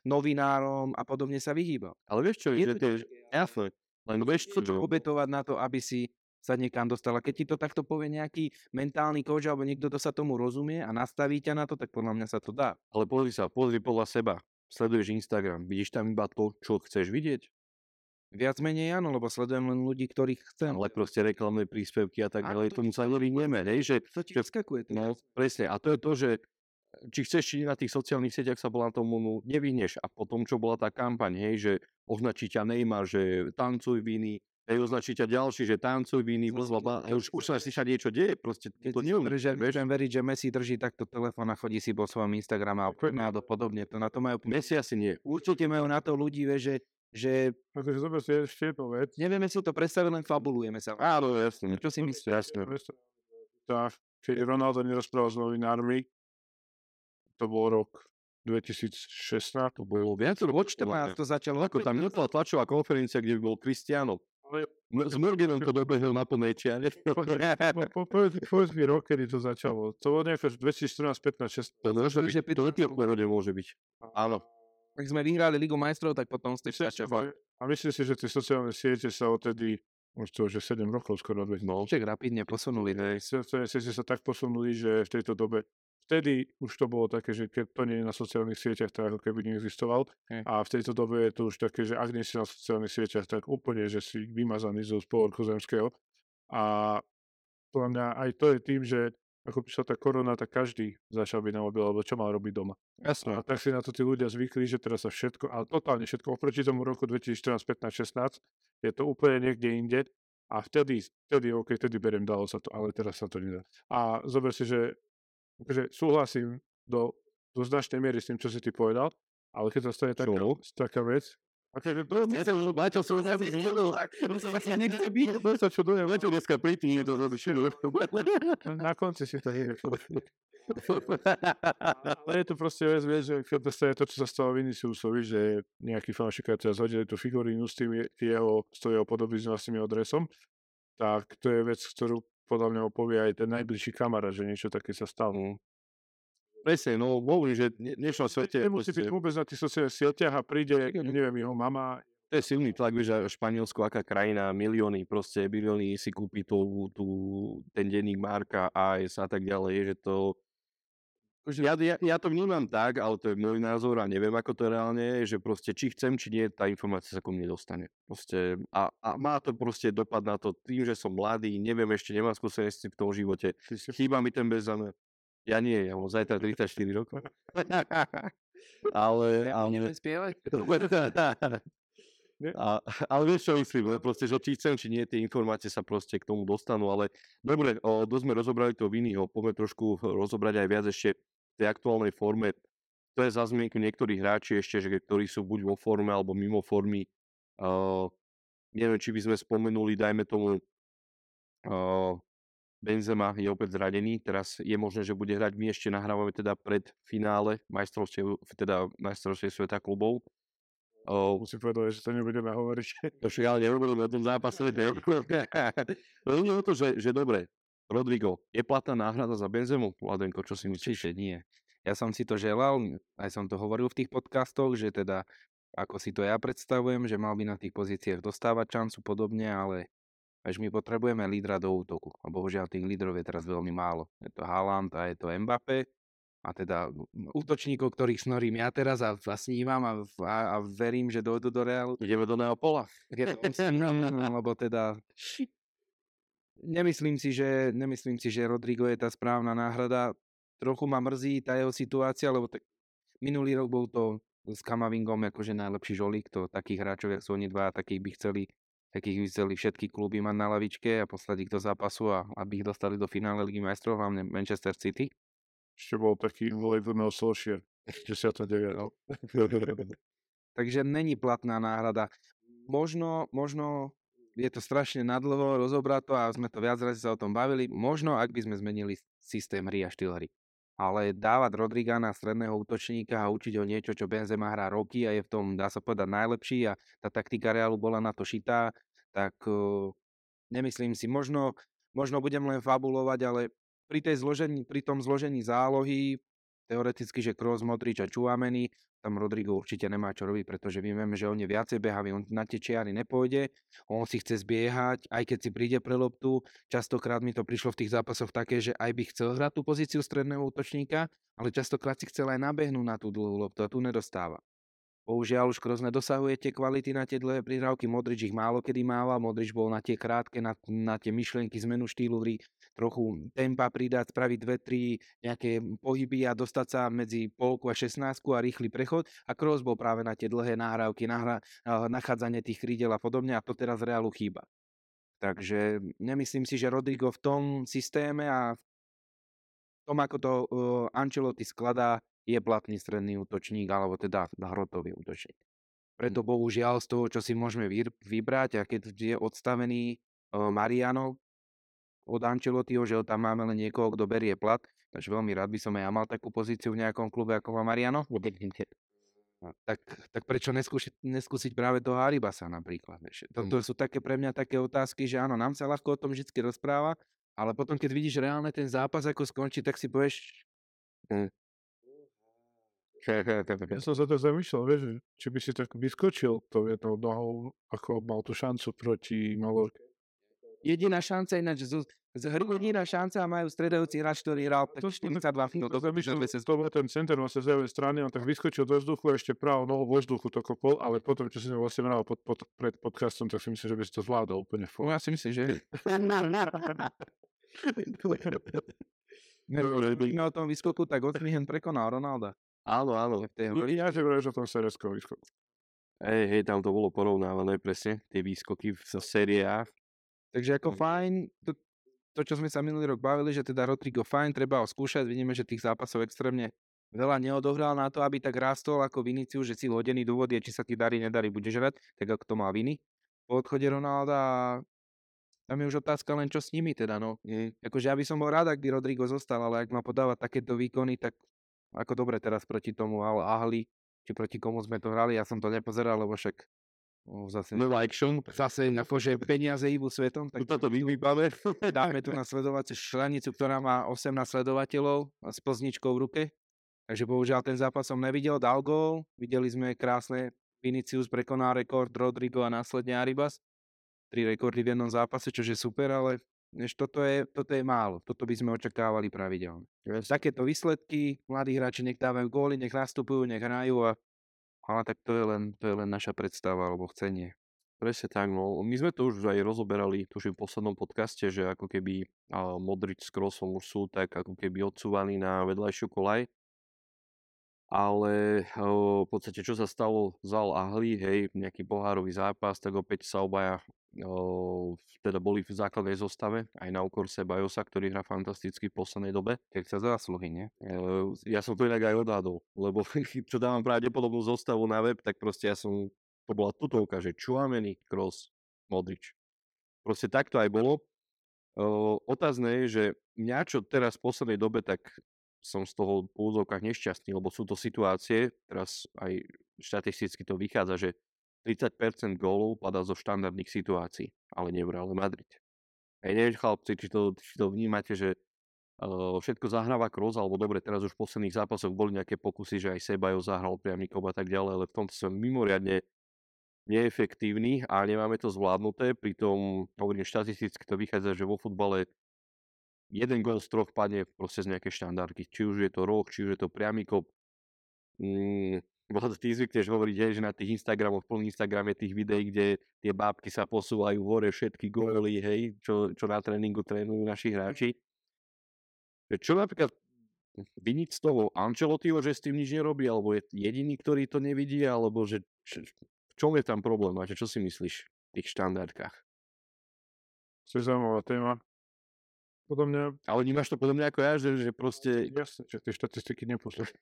novinárom a podobne sa vyhýbal. Ale vieš čo, je že to je... Jasne. Len vieš, čo čo? Obetovať na to, aby si sa niekam dostala. Keď ti to takto povie nejaký mentálny coach alebo niekto, kto sa tomu rozumie a nastaví ťa na to, tak podľa mňa sa to dá. Ale pozri sa, pozri podľa seba. Sleduješ Instagram, vidíš tam iba to, čo chceš vidieť? Viac menej áno, lebo sledujem len ľudí, ktorých chcem. Ale proste reklamné príspevky a tak ďalej, to tomu sa nevyhneme, hej? To ti vyskakuje. No, presne. A to je to, že či chceš či na tých sociálnych sieťach sa bola tomu nevyhneš. A potom, čo bola tá kampaň, hej, že označí ťa Neymar, že tancuj viny, hej, označí ťa ďalší, že tancuj viny, blablabla, už, už sa slyšať niečo deje, proste to neviem. Môžem veriť, že Messi drží takto telefón a chodí si po svojom Instagrame a podobne, to na to majú... Messi asi nie. Určite majú na to ľudí, vieš, že... že... Pretože zober si ešte to vec. Nevieme si to predstaviť, len fabulujeme sa. Áno, jasne. Čo si myslíš? Jasne. Tak, keď Ronaldo nerozprával s novinármi, to bol rok dvetisícšestnásť, to bolo viac, dvetisícštrnásť to začalo. Ako tam nebola tlačová konferencia, kde by bol Cristiano. S Mörgerom to dobehol na plnej čiare. Povedz mi rok, kedy to začalo. To bolo nejaké dvetisícštrnásť, pätnásť, šestnásť. To je úplne nemôže byť. Áno. Ak sme vyhrali Ligu majstrov, tak potom ste šťačovali. A myslím si, že tie sociálne siete sa odtedy, už to, že sedem rokov skoro odvedlo. Však rapidne posunuli. Sociálne siete sa tak posunuli, že v tejto dobe vtedy už to bolo také, že keď to nie je na sociálnych sieťach, tak ako keby neexistoval. Okay. A v tejto dobe je to už také, že ak nie si na sociálnych sieťach, tak úplne, že si vymazaný zo povrchu zemského. A podľa mňa aj to je tým, že ako prišla tá korona, tak každý začal byť na mobil, alebo čo mal robiť doma. Jasné. A tak si na to tí ľudia zvykli, že teraz sa všetko, ale totálne všetko, oproti tomu roku dvetisícštrnásť, pätnásť, šestnásť, je to úplne niekde inde. A vtedy, vtedy, ok, vtedy beriem, dalo sa to, ale teraz sa to nedá. A zober si, že Takže súhlasím do, do značnej miery s tým, čo si ty povedal, ale keď sa stane taká, taká vec... Okay, to je to, že Maťo som sa vyšiel, ja nechcem byť. To je to, čo dojem, Maťo dneska príti, je to zvyšiel. Na konci si to je. Ale je to proste vec, že keď stane to, čo sa stalo Viníciusovi, že nejaký fanšik teraz hodili tú figurínu s tým jeho, s toho jeho podobizňou a s tým jeho dresom, tak to je vec, ktorú podľa mňa povie aj ten najbližší kamarát, že niečo také sa stalo. Presne, no hovorím, že v dnešnom svete... Nemusí byť vôbec na tých sociálnych sieťach a príde, neviem, jeho mama. To je silný tlak, vieš, a Španielsko, aká krajina, milióny, proste milióny si kúpi tú, tú, ten denník Marca, á es a tak ďalej, že to... Ja, ja, ja to vnímam tak, ale to je môj názor a neviem, ako to reálne je, že proste či chcem, či nie, tá informácia sa ku mne dostane. Proste, a, a má to proste dopad na to tým, že som mladý, neviem ešte, nemám skúsenosti v tom živote. Chýba mi ten Benzema. Ja nie, ja mám zajtra tridsaťštyri rokov. Ale... Ja neviem spievať. A, ale vieš, čo myslím, proste, že či chcem, či nie, tie informácie sa proste k tomu dostanú, ale dobre, o, dosť sme rozobrali to Viního, poďme trošku rozobrať aj viac ešte v tej aktuálnej forme. To je za zmienku niektorých hráči ešte, že, ktorí sú buď vo forme, alebo mimo formy. Uh, neviem, či by sme spomenuli, dajme tomu, uh, Benzema je opäť zradený, teraz je možné, že bude hrať, my ešte nahrávame teda pred finále majstrovstiev, teda majstrovstiev sveta klubov. Oh. Musím povedať, že to nebudeme hovoriť. To však ale nerobili na tom zápase. Rozumiem o to, že, že dobre, Rodrigo, je platná náhrada za Benzemu? Vladenko, čo si myslíš? Čiže nie. Ja som si to želal, aj som to hovoril v tých podcastoch, že teda ako si to ja predstavujem, že mal by na tých pozíciách dostávať šancu podobne, ale až my potrebujeme lídra do útoku. A bohužiaľ tých lídrov je teraz veľmi málo. Je to Haaland a je to Mbappé. A teda útočníkov, ktorých snorím ja teraz a, a snívam a, a, a verím, že dojdu do Realu. Ideme do Neapola. Lebo teda nemyslím si, že, nemyslím si, že Rodrigo je tá správna náhrada. Trochu ma mrzí tá jeho situácia, lebo tak minulý rok bol to s Kamavingom akože najlepší žolík, to takých hráčov, jak sú oni dva, takých by chceli, takých by chceli všetky kluby mať na lavičke a poslať ich do zápasu a aby ich dostali do finále Ligy majstrov, hlavne Manchester City. Ešte bol taký volejbol Solskjaer, šesťdesiatdeväť. Takže není platná náhrada. Možno, možno je to strašne nadlho rozobrať to a sme to viac razy sa o tom bavili. Možno, ak by sme zmenili systém hry a štýl hry. Ale dávať Rodriga na stredného útočníka a učiť ho niečo, čo Benzema hrá roky a je v tom, dá sa povedať, najlepší a tá taktika Realu bola na to šitá, tak uh, nemyslím si, možno, možno budem len fabulovať, ale Pri, tej zložení, pri tom zložení zálohy, teoreticky, že Kroos, Modrič a Čuameni, tam Rodrigo určite nemá čo robiť, pretože vieme, že on je viacej behavý, on na tie čiary nepôjde, on si chce zbiehať, aj keď si príde pre loptu. Častokrát mi to prišlo v tých zápasoch také, že aj by chcel hrať tú pozíciu stredného útočníka, ale častokrát si chcel aj nabehnúť na tú dlhú loptu a tu nedostáva. Bohužiaľ už Kroos nedosahuje tie kvality na tie dlhé prihrávky, Modrič ich málo kedy mával, Modrič bol na tie krátke, na, na tie myšlienky, zmenu štýlu hry, trochu tempa pridať, spraviť dve, tri nejaké pohyby a dostať sa medzi polku a šestnástku a rýchly prechod. A Kroos bol práve na tie dlhé nahrávky, nahra, nachádzanie tých krídel a podobne a to teraz Realu chýba. Takže nemyslím si, že Rodrigo v tom systéme a v tom, ako to uh, Ancelotti skladá, je platný stredný útočník, alebo teda hrotový útočník. Preto bohužiaľ z toho, čo si môžeme vybrať, a keď je odstavený uh, Mariano, od Ancelottiho, že tam máme len niekoho, kto berie plat, takže veľmi rád by som aj ja mal takú pozíciu v nejakom klube ako má Mariano. Tak, tak prečo neskúšiť, neskúsiť práve toho Arribasa napríklad? Toto sú také pre mňa také otázky, že áno, nám sa ľahko o tom vždy rozpráva, ale potom, keď vidíš reálne ten zápas, ako skončí, tak si povieš... Ja som sa to zamýšľal, vieš, či by si tak vyskočil to jednou nohou, ako mal tú šancu proti Mallorke. Jediná šanca, ináč z, z hry jediná šanca a majú stredajúci hráč, ktorý hral štyridsaťdva minút. To bol ten center vlastne z ľavej strany, on tak vyskočil do vzduchu, ešte pravou nohou vo vzduchu to kopol, ale potom, čo si sme vlastne hral pod, pod, pred podcastom, tak si myslím, že by si to zvládol úplne. No, ja si myslím, že... Na tom vyskoku tak Otrihen prekonal Ronalda. Áno, áno. Ja že vravíš o tom serierskom výskoku. Hej, hej, tam to bolo porovnávané presne, tie výskoky v série A. Takže ako fajn, to, to, čo sme sa minulý rok bavili, že teda Rodrigo fajn, treba ho skúšať, vidíme, že tých zápasov extrémne veľa neodohral na to, aby tak rástol ako Vinícius, že si hodený dôvod je, či sa ti darí, nedarí, budeš hrať, tak ako to má Vini. Po odchode Ronalda, tam je už otázka len, čo s nimi teda, no. Je. Akože ja by som bol rád, ak by Rodrigo zostal, ale ak má podávať takéto výkony, tak ako dobre teraz proti tomu Al-Ahli, či proti komu sme to hrali, ja som to nepozeral, lebo však... Oh, zase no action. Zase akože peniaze hýbu svetom. Tak toto vybáme. Dáme tu nasledovaciu šlanicu, ktorá má osemnásť sledovateľov s plzničkou v ruke. Takže bohužiaľ ten zápas som nevidel. Dal gól. Videli sme krásne. Vinicius prekonal rekord Rodrigo a následne Arribas. Tri rekordy v jednom zápase, čo je super, ale než toto, je, toto je málo. Toto by sme očakávali pravidelne. Takéto výsledky. Mladí hráči nech dávajú góly, nech nastupujú, nech hrajú a ale tak to je len, to je len naša predstava alebo chcenie. Presne tak, no my sme to už aj rozoberali tuším v poslednom podcaste, že ako keby Modrič s Kroosom už sú tak ako keby odsúvaní na vedľajšiu koľaj. Ale o, v podstate čo sa stalo z Al-Ahli, hej, nejaký pohárový zápas, tak opäť sa obaja o, teda boli v základnej zostave, aj na úkor Sebajosa, ktorý hrá fantasticky v poslednej dobe. Tak sa zásluhy, nie? O, ja som to inak aj odhadol, lebo čo dávam pravdepodobnú zostavu na web, tak proste ja som, to bola tutovka, že Tchouaméni, Kroos, Modrič. Proste tak to aj bolo. O, otázne je, že mňa čo teraz v poslednej dobe tak... som z toho v úvodzovkách nešťastný, lebo sú to situácie, teraz aj štatisticky to vychádza, že tridsať percent gólov padá zo štandardných situácií, ale nie v Reále Madrid. Aj neviem, chlapci, či to, či to vnímate, že všetko zahráva Kroos, alebo dobre, teraz už v posledných zápasoch boli nejaké pokusy, že aj Sebajo zahral priamnikov a tak ďalej, ale v tomto som mimoriadne neefektívny a nemáme to zvládnuté. Pritom, hovorím, štatisticky to vychádza, že vo futbale jeden gól z troch padne proste z nejakej štandardky. Či už je to roh, či už je to priamnikov. Mm, Vlado, ty zvykneš hovoriť, že na tých Instagramoch, plný Instagram je tých videí, kde tie bábky sa posúvajú hore, všetky góly, hej, čo, čo na tréningu trénujú naši hráči. Čo napríklad viniť z toho Ancelottiho, že s tým nič nerobí, alebo je jediný, ktorý to nevidí, alebo že č- v čom je tam problém? A čo si myslíš v tých štandardkách? To je zaujímavá téma. Podľa mňa... Ale nemáš to podľa mňa ako ja, že, že proste... Jasne, že tie štatistiky neposlúšajú.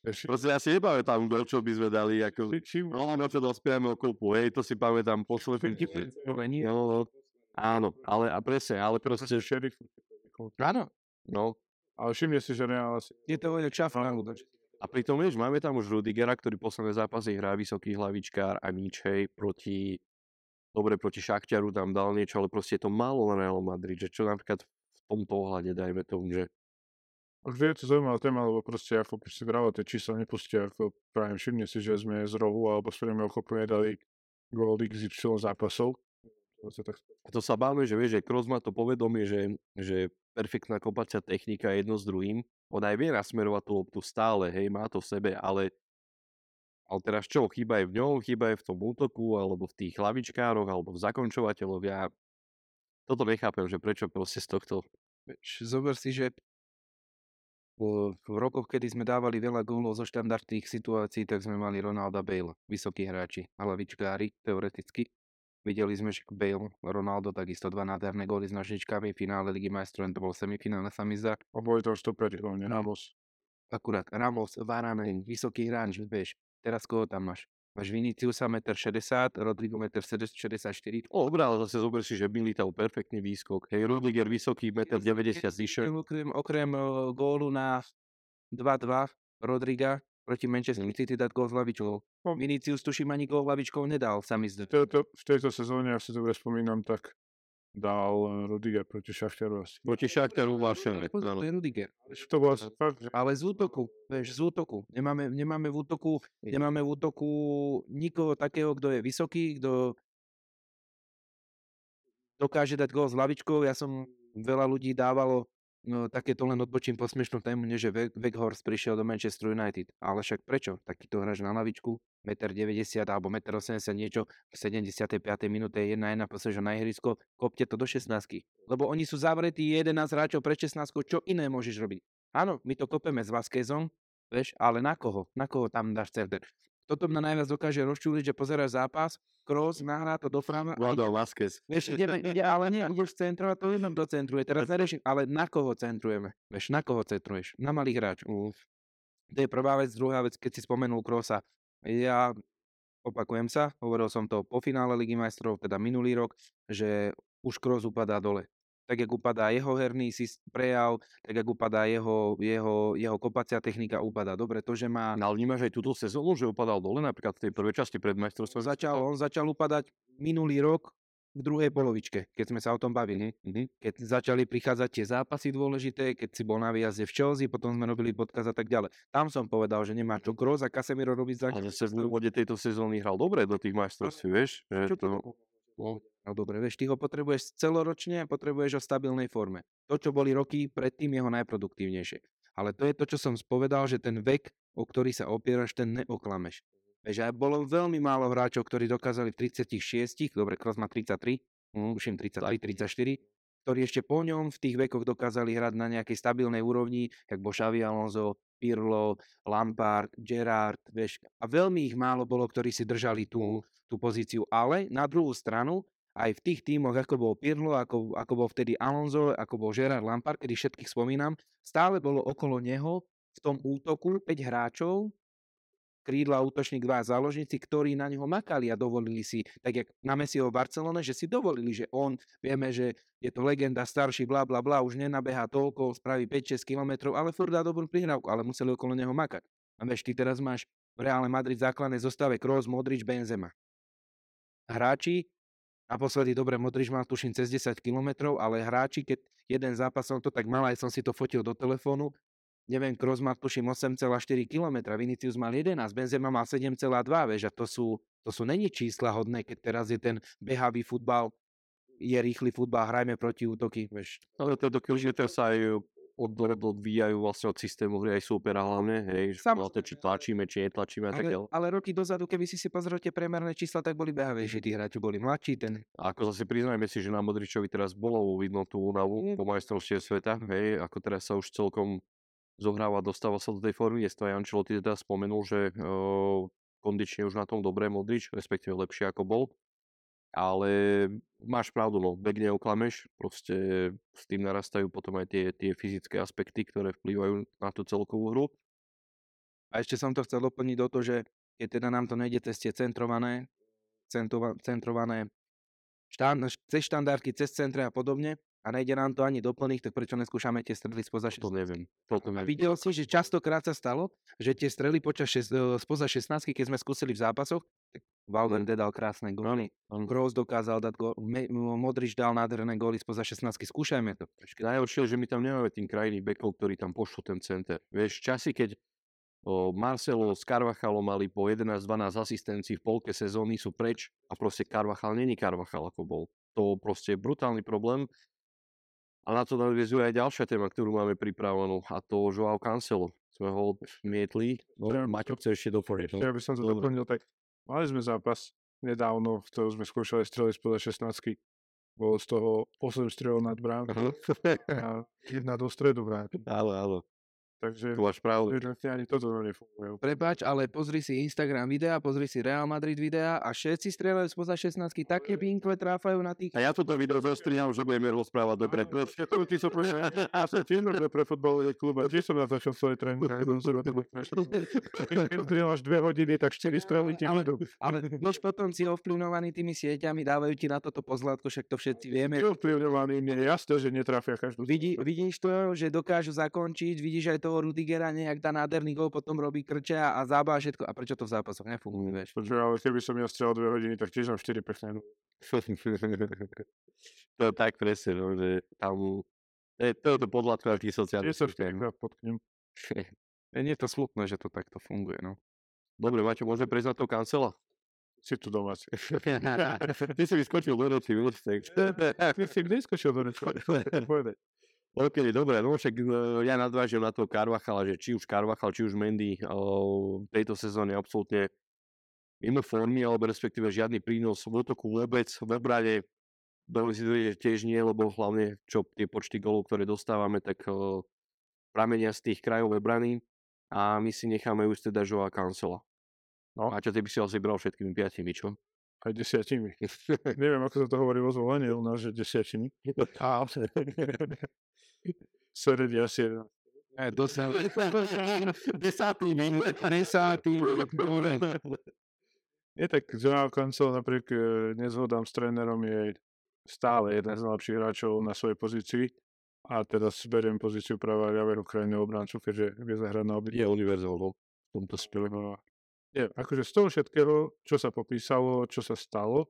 Proste ja si nepamätám, čo by sme dali, ako... Roláme očo dospievame o kúpu, hej, to si pamätám, pošle... Áno, ale a presne, ale proste... Áno. No. Ale všimne si, že reálne si... Je to veľa čafná. A pritom, vieš, máme tam už Rudigera, ktorý posledné zápasy hrá vysoký hlavičkár a nič, hej, proti... Dobre, proti Šachťaru tam dal niečo, ale proste je to málo na Real Madrid, že čo napríklad v tomto ohľade, dajme tomu, že... Vždy je to zaujímavá téma, lebo proste ako si vravo, tie čísla nepustia, ako práve všimne si, že sme z rohu alebo s prvým okopom nedali gól iks ypsilon zápasov. A to sa báme, že vieš, že Kroos má to povedomie, že, že perfektná kopacia technika jedno s druhým. On aj vie nasmerovať tú loptu stále, hej, má to v sebe, ale, ale teraz čo, chyba je v ňom, chyba je v tom útoku, alebo v tých hlavičkároch, alebo v zakončovateľoch. Ja toto nechápem, že prečo proste z tohto... Zober si, že v rokoch, kedy sme dávali veľa gólov zo štandardných situácií, tak sme mali Ronalda, Bale, vysokí hráči, hlavičkári, teoreticky. Videli sme, že Bale, Ronaldo, takisto dva nádherné góly s nožničkami, finále Ligy majstrov, to bol semifinále, sa mi zdá. A boli to už to pred hlavne, Ramos. Akurát, Ramos, Varane, vysoký hráč, vieš, teraz koho tam máš? Máš Viníciusa jeden šesťdesiat, Rodrigo jeden šesťdesiatštyri. O, obral, zase zober si, že Militao, perfektný výskok. Hej, Rudiger, vysoký, jeden deväťdesiat zvyšok. Okrem, okrem uh, gólu na dva dva Rodriga proti Manchester City dať gól s hlavičkou. Vinicius tuším ani gól hlavičkou nedal, sa mi zdá. V tejto sezóne, ak si dobre spomínam, tak dal Rudiger proti Šachťaru asi. Proti Šachťaru Varšave. To je Rudiger. To bol asi fakt. Ale z útoku, vieš, z útoku. Nemáme, nemáme v útoku, nemáme v útoku nikoho takého, kto je vysoký, kto dokáže dať gól s hlavičkou. Ja som veľa ľudí dávalo no, takéto len odbočím posmiešnú tému, že Weghorst prišiel do Manchester United. Ale však prečo? Takýto hráč na lavičku, jeden deväťdesiat alebo jeden osemdesiat niečo, v sedemdesiatej piatej minúte je jedna jedna posliežo na ihrisko, kopte to do šestnástky. Lebo oni sú zavretí jedenásť hráčov pred šestnástkou, čo iné môžeš robiť? Áno, my to kopeme s Vázquezom, vieš, ale na koho? Na koho tam dáš center? Toto mňa najviac dokáže rozčúliť, že pozeráš zápas, Kroos nahrá to do fráma. Vlado, Vázquez. Vieš, ideme, ide, ale nie, ideš centrovať, to jednom to centruje. Teraz nereším, ale na koho centrujeme? Vieš, na koho centruješ? Na malých hráčov. To je prvá vec, druhá vec, keď si spomenul Kroosa. Ja opakujem sa, hovoril som to po finále Ligy majstrov, teda minulý rok, že už Kroos upadá dole. Tak, jak upadá jeho herný prejav, tak, jak upadá jeho, jeho, jeho kopacia technika, upadá. Dobre, to, že má... No, ale vnímaš aj túto sezónu, že upadal dole, napríklad v tej prvej časti pred majstrovstvom? Začal, on začal upadať minulý rok v druhej polovičke, keď sme sa o tom bavili. Mm-hmm. Keď začali prichádzať tie zápasy dôležité, keď si bol na výjazde v Chelsea, potom sme robili podcast a tak ďalej. Tam som povedal, že nemá čo Kroos a Casemiro robiť za... Ale zase v úvode tejto sezóny hral dobre do tých majstrovstiev, vieš? Čo to... No dobre, vieš, ty ho potrebuješ celoročne, potrebuješ ho v stabilnej forme. To, čo boli roky predtým, je ho najproduktívnejšie. Ale to je to, čo som spovedal, že ten vek, o ktorý sa opieraš, ten neoklameš. Vieš, aj bolo veľmi málo hráčov, ktorí dokázali v tridsaťšesť, dobre, Kroos má tridsaťtri, uším tridsaťtri, tridsaťštyri, ktorí ešte po ňom v tých vekoch dokázali hrať na nejakej stabilnej úrovni, jak bol Xavi Alonso, Pirlo, Lampard, Gerrard, vieš. A veľmi ich málo bolo, ktorí si držali tú, tú pozíciu. Ale na druhú stranu, aj v tých tímoch, ako bol Pirlo, ako, ako bol vtedy Alonso, ako bol Gerard Lampard, kedy všetkých spomínam, stále bolo okolo neho v tom útoku päť hráčov, krídla, útočník, dva záložníci, ktorí na neho makali a dovolili si, tak jak na Messiho v Barcelone, že si dovolili, že on, vieme, že je to legenda, starší, bla bla bla, už nenabehá toľko, spraví päť šesť kilometrov, ale furt dá dobrú prihrávku, ale museli okolo neho makať. A vieš, ty teraz máš v Reále Madrid základné zostave Kroos, Modrič, Benzema. Hráči, Naposledy, dobre, Modrič mal tuším cez desať kilometrov, ale hráči, keď jeden zápas som to tak mal, aj som si to fotil do telefónu, neviem, Kroos mal tuším osem celá štyri kilometra, Vinícius mal jedenásť, Benzema mal sedem celá dva, vieš, a to sú, to sú není čísla hodné, keď teraz je ten behavý futbal, je rýchly futbal, hrajme proti útoky, vieš. Ale to dokiaľ sa aj odvíjajú vlastne od systému hry aj súpera hlavne, hej, Samozrejme. Či tlačíme, či netlačíme a tak ďalej. Ale roky dozadu, keby si si pozrel tie priemerné čísla, tak boli behavejšie, tí hráči boli mladší. Ten... Ako zase priznajme si, že na Modričovi teraz bolo vidno tú únavu po majstrovstve sveta, hej, ako teraz sa už celkom zohráva, dostáva sa do tej formy, je to aj Ancelotti teda spomenul, že uh, kondične už na tom dobré Modrič, respektíve lepšie ako bol. Ale máš pravdu, no, bek neoklameš, proste s tým narastajú potom aj tie, tie fyzické aspekty, ktoré vplývajú na tú celkovú hru. A ešte som to chcel doplniť do toho, že keď teda nám to nejde cez tie centrované, centova, centrované štán, cez štandardky, cez centre a podobne, a nejde nám to ani do plných, tak prečo neskúšame tie strely spoza šestnástky? To neviem. To neviem. A videl si, že častokrát sa stalo, že tie strely počas šest, spoza šestnástky, keď sme skúsili v zápasoch, tak Valverde dal krásne góly, Kroos dokázal dať góly, Modrič dal nádherné góly spoza šestnástky, skúšajme to. Najhoršie, že my tam nemáme tým krajných bekov, ktorí tam pošlú ten center. Vieš, časy, keď O Marcelo s Carvajalom mali po jedenásť dvanásť asistencií v polke sezóny, sú preč a proste Carvajal není Carvajal ako bol. To proste je brutálny problém. A na to nadviezuje aj ďalšia téma, ktorú máme pripravenú, a to João Cancelo. Sme ho mietli. No, Maťo chce ešte doporieť. No? Ja by som to doplnil tak. Mali sme zápas nedávno, v ktorom sme skúšali strely spoza šestnástky. Bolo z toho osem strelov nad bránkou a jedna do stredu bránky. Áno, áno. Takže to máš pravdu. Ani toto nefunguje. Prepáč, ale pozri si Instagram videa, pozri si Real Madrid videa a všetci strieľajú spoza šestnástky, také pinkle tráfajú na tých... A ja toto video zostriham, že budeme rozprávať dobre. Ja to ti som povedal, a sa tým, že pre futbalové kluby, že som na zašiel svoje tréning, a idem sa robiť. Strieľaš dve hodiny, tak štyri strely ti vyjdú. Ale nož potom si ovplyvňovaný tými sieťami, dávajú ti na toto pozlátko, však to všetci vieme. Ovplyvňovaný, mne je jasné, že netrafia každú. Vidíš to, že dokážu zakončiť, vidíš aj to Rudigera nejak dá nádherný gól, potom robí krčia a zába všetko. A prečo to v zápasoch nefunguje, vieš? Počuj, ale keby som ja strelal dve hodiny, tak tiež mám štyri pekné. To je tak presne, no, že tam... E, to je to podľadko na tých sociálnych. Je to vtedy potknem. Nie je to smutné, že to takto funguje, no. Dobre, Maťo, môžeme prejsť na toho Cancela? Si tu doma. Ty si vyskočil do noci, vylúčte. Ty si vyskočil do noci. Povedať. Okay, dobre, no však ja nadvážim na toho Carvajala, že či už Carvajal, či už Mendy v tejto sezóne absolútne mimo formy, alebo respektíve žiadny prínos v útoku vôbec, v obrane veľmi si dojde tiež nie, lebo hlavne čo tie počty golov, ktoré dostávame, tak uh, pramenia z tých krajov obrany a my si necháme už teda João Cancela. No. A čo ty by si asi bral všetkými piatimi, čo? Aj desiatimi. Neviem, ako sa to hovorí o Zvolení, u nás, že desiatimi. Á, Sredia si jedna. E, dosť. Desátimi. Desátimi. Je tak, João Cancelo napriek nezhodám s trénerom, je stále jeden z najlepších hráčov na svojej pozícii. A teraz beriem pozíciu práva ľavého krajného obrancu, keďže je zahrať na obyť. Je univerzálnou v tomto spele. Je, akože z toho všetkého, čo sa popísalo, čo sa stalo,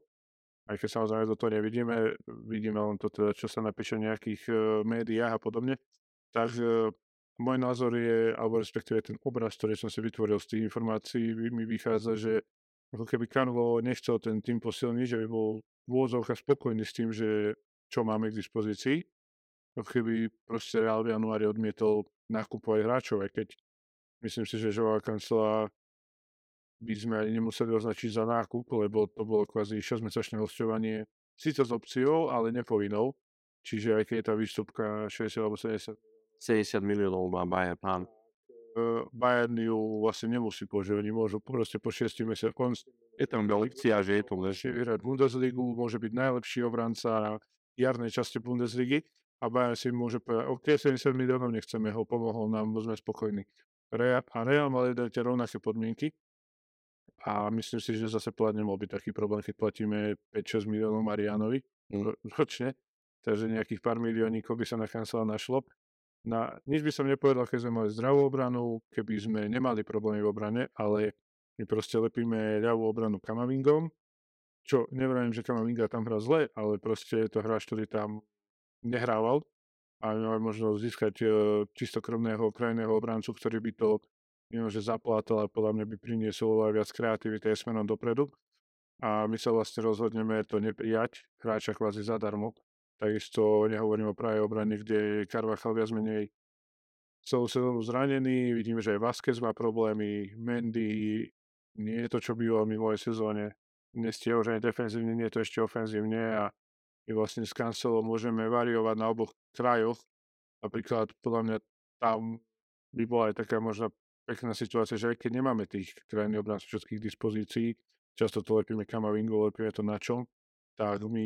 aj keď samozrejme do toho nevidíme, vidíme len to teda, čo sa napíše v nejakých uh, médiách a podobne, tak uh, môj názor je, alebo respektíve ten obraz, ktorý som si vytvoril z tých informácií, mi vychádza, že ako keby Cancelo nechcel ten tým posilniť, že by bol v úvodzovkách spokojný s tým, že čo máme k dispozícii, ako keby proste Real v januári odmietol nakupovať hráčov, aj keď myslím si, že João Cancela by sme ani nemuseli označiť za nákup, lebo to bolo kvázi šesťmesačné hosťovanie, síce s opciou, ale nepovinnou. Čiže aj keď je tá výstupka šesťdesiat alebo sedemdesiat. sedemdesiat miliónov má Bayern, pán. Uh, Bayern ju vlastne nemusí použiť, oni môžu proste po šesť mesiacov. Je tam lekcia, že je to lepšie. Vyhrať Bundesligu, môže byť najlepší obranca na jarnej časti Bundesligy a Bayern si môže povedať, ok, sedemdesiat miliónov nechceme, ho pomohol nám, sme spokojní. Real, a Real mali dať rovnaké podmienky. A myslím si, že zase plát nemal byť taký problém, keď platíme päť šesť miliónov Marianovi mm. ročne. Takže nejakých pár miliónikov by sa na Cancela našlo. Na, nič by som nepovedal, keď sme mali zdravú obranu, keby sme nemali problémy v obrane, ale my proste lepíme ľavú obranu Kamavingom Čo, neviem, že Kamavinga tam hral zle, ale proste je to hráč, ktorý tam nehrával a možno získať čistokrvného krajného obrancu, ktorý by to neviem, že zaplatil a podľa mňa by priniesol aj viac kreativity a smerom dopredu. A my sa vlastne rozhodneme to neprijať, hráča kvázi zadarmo. Takisto nehovorím o pravej obrane, kde Carvajal viac menej celú sezónu zranený. Vidíme, že aj Vázquez má problémy, Mendy nie je to, čo býval v minulej sezóne. Nestieho, že aj defenzívne, nie je to ešte ofenzívne a my vlastne s Cancelom môžeme variovať na oboch krajoch. Napríklad, podľa mňa, tam by bola aj taká možná pekná situácia, že aj keď nemáme tých krajných obrancov všetkých dispozícií, často to lepíme Kamavingu, lepíme to na čom, tak my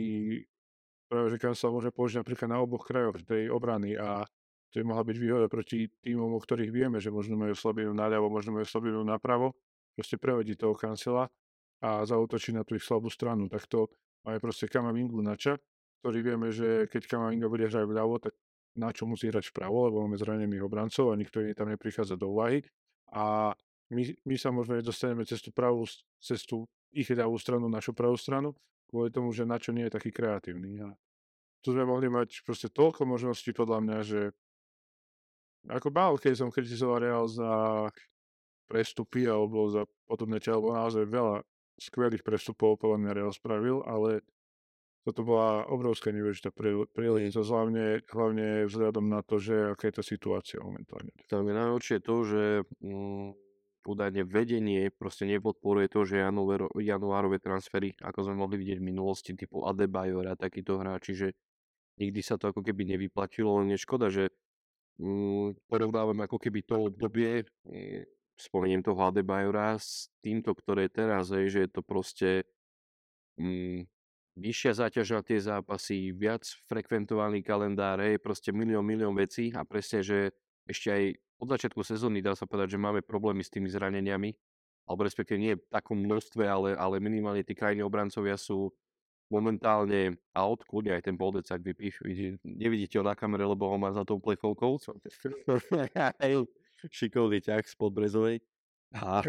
práve, že Cancel môže použiť napríklad na oboch krajoch tej obrany a to by mohla byť výhoda proti týmom, o ktorých vieme, že možno majú slabinu naľavo, možno majú slabinu napravo, proste prevedí toho Cancela a zaútočí na tú ich slabú stranu. Takto máme proste Kamavingu na ča, ktorý vieme, že keď Kamavinga bude hrať vľavo, tak na čo musí hrať vpravo, lebo máme zranených obrancov a nikto iný tam neprichádza do úvahy. A my, my sa možno dostaneme cez tú pravú, cez tú ich ľavú stranu, našu pravú stranu, kvôli tomu, že na čo nie je taký kreatívny. A tu sme mohli mať proste toľko možností, podľa mňa, že ako bál, keď som kritizoval Real za prestupy alebo za podobné ťa, alebo naozaj veľa skvelých prestupov podľa mňa Real spravil, ale toto bola obrovská nevyžitá príležitosť, hlavne, hlavne vzhľadom na to, že aká je tá situácia momentálne. Tam je najväčšie to, že um, údajne vedenie proste nepodporuje to, že januáro, januárove transfery, ako sme mohli vidieť v minulosti, typu Adebayora, takýto hráči, že nikdy sa to ako keby nevyplatilo, len je škoda, že um, porovnávam ako keby to obdobie, um, spomeniem toho Adebayora s týmto, ktoré teraz je, že je to proste mm, vyššia záťaž na tie zápasy, viac frekventovaný kalendár, je proste milión, milión vecí a presne, že ešte aj od začiatku sezóny dá sa povedať, že máme problémy s tými zraneniami, alebo respektíve nie v takom množstve, ale, ale minimálne tí krajní obrancovia sú momentálne out, kľudne aj ten Boldecak vypíš, nevidíte ho na kamere, lebo ho má za tou plechovkou. Šikovný ťah spod Brezovej. A...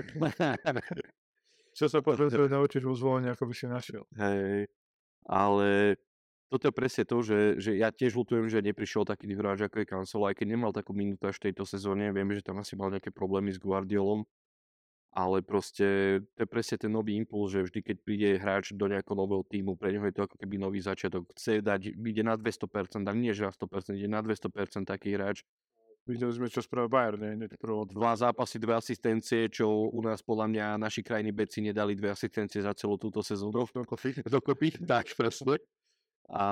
Čo sa po Brezovej naučíš vo Zvolení, ako by si našiel. Hej, ale toto je presne to, že, že ja tiež ľutujem, že neprišiel taký hráč ako je Cancel, aj keď nemal takú minútu až v tejto sezóne, viem, že tam asi mal nejaké problémy s Guardiolom, ale proste to je presne ten nový impuls, že vždy, keď príde hráč do nejakého nového tímu, pre neho je to ako keby nový začiatok, chce dať, ide na dvesto percent, ale nie že na sto percent, ide na dvesto percent taký hráč. Videli sme, čo spravil Bayern, ne? Dva zápasy, dve asistencie, čo u nás podľa mňa naši krajní beci nedali dve asistencie za celú túto sezónu. Dokopy, tak presne. A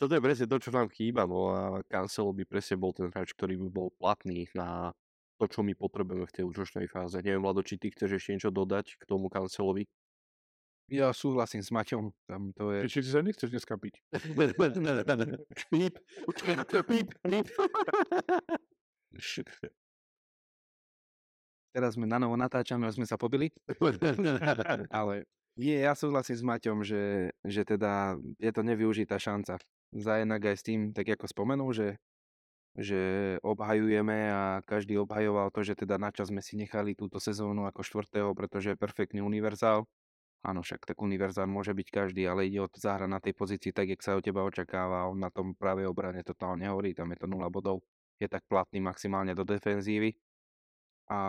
toto je presne to, čo nám chýba. No a Cancelo by presne bol ten hráč, ktorý by bol platný na to, čo my potrebujeme v tej útočnej fáze. Neviem, Vlado, či ty chceš ešte niečo dodať k tomu Cancelovi? Ja súhlasím s Maťom, tam to je... Či, či sa nechceš dneska piť? Píp, píp, píp. Teraz sme na novo natáčame, sme sa pobili. Ale je, ja súhlasím s Maťom, že, že teda je to nevyužitá šanca. Zajednak aj s tým, tak ako spomenul, že, že obhajujeme a každý obhajoval to, že teda načas sme si nechali túto sezónu ako štvrtého, pretože je perfektný univerzál. Áno, však tak univerzál môže byť každý, ale ide o to zahra na tej pozícii tak, jak sa od teba očakáva. On na tom pravej obrane totálne horí, tam je to nula bodov. Je tak platný maximálne do defenzívy a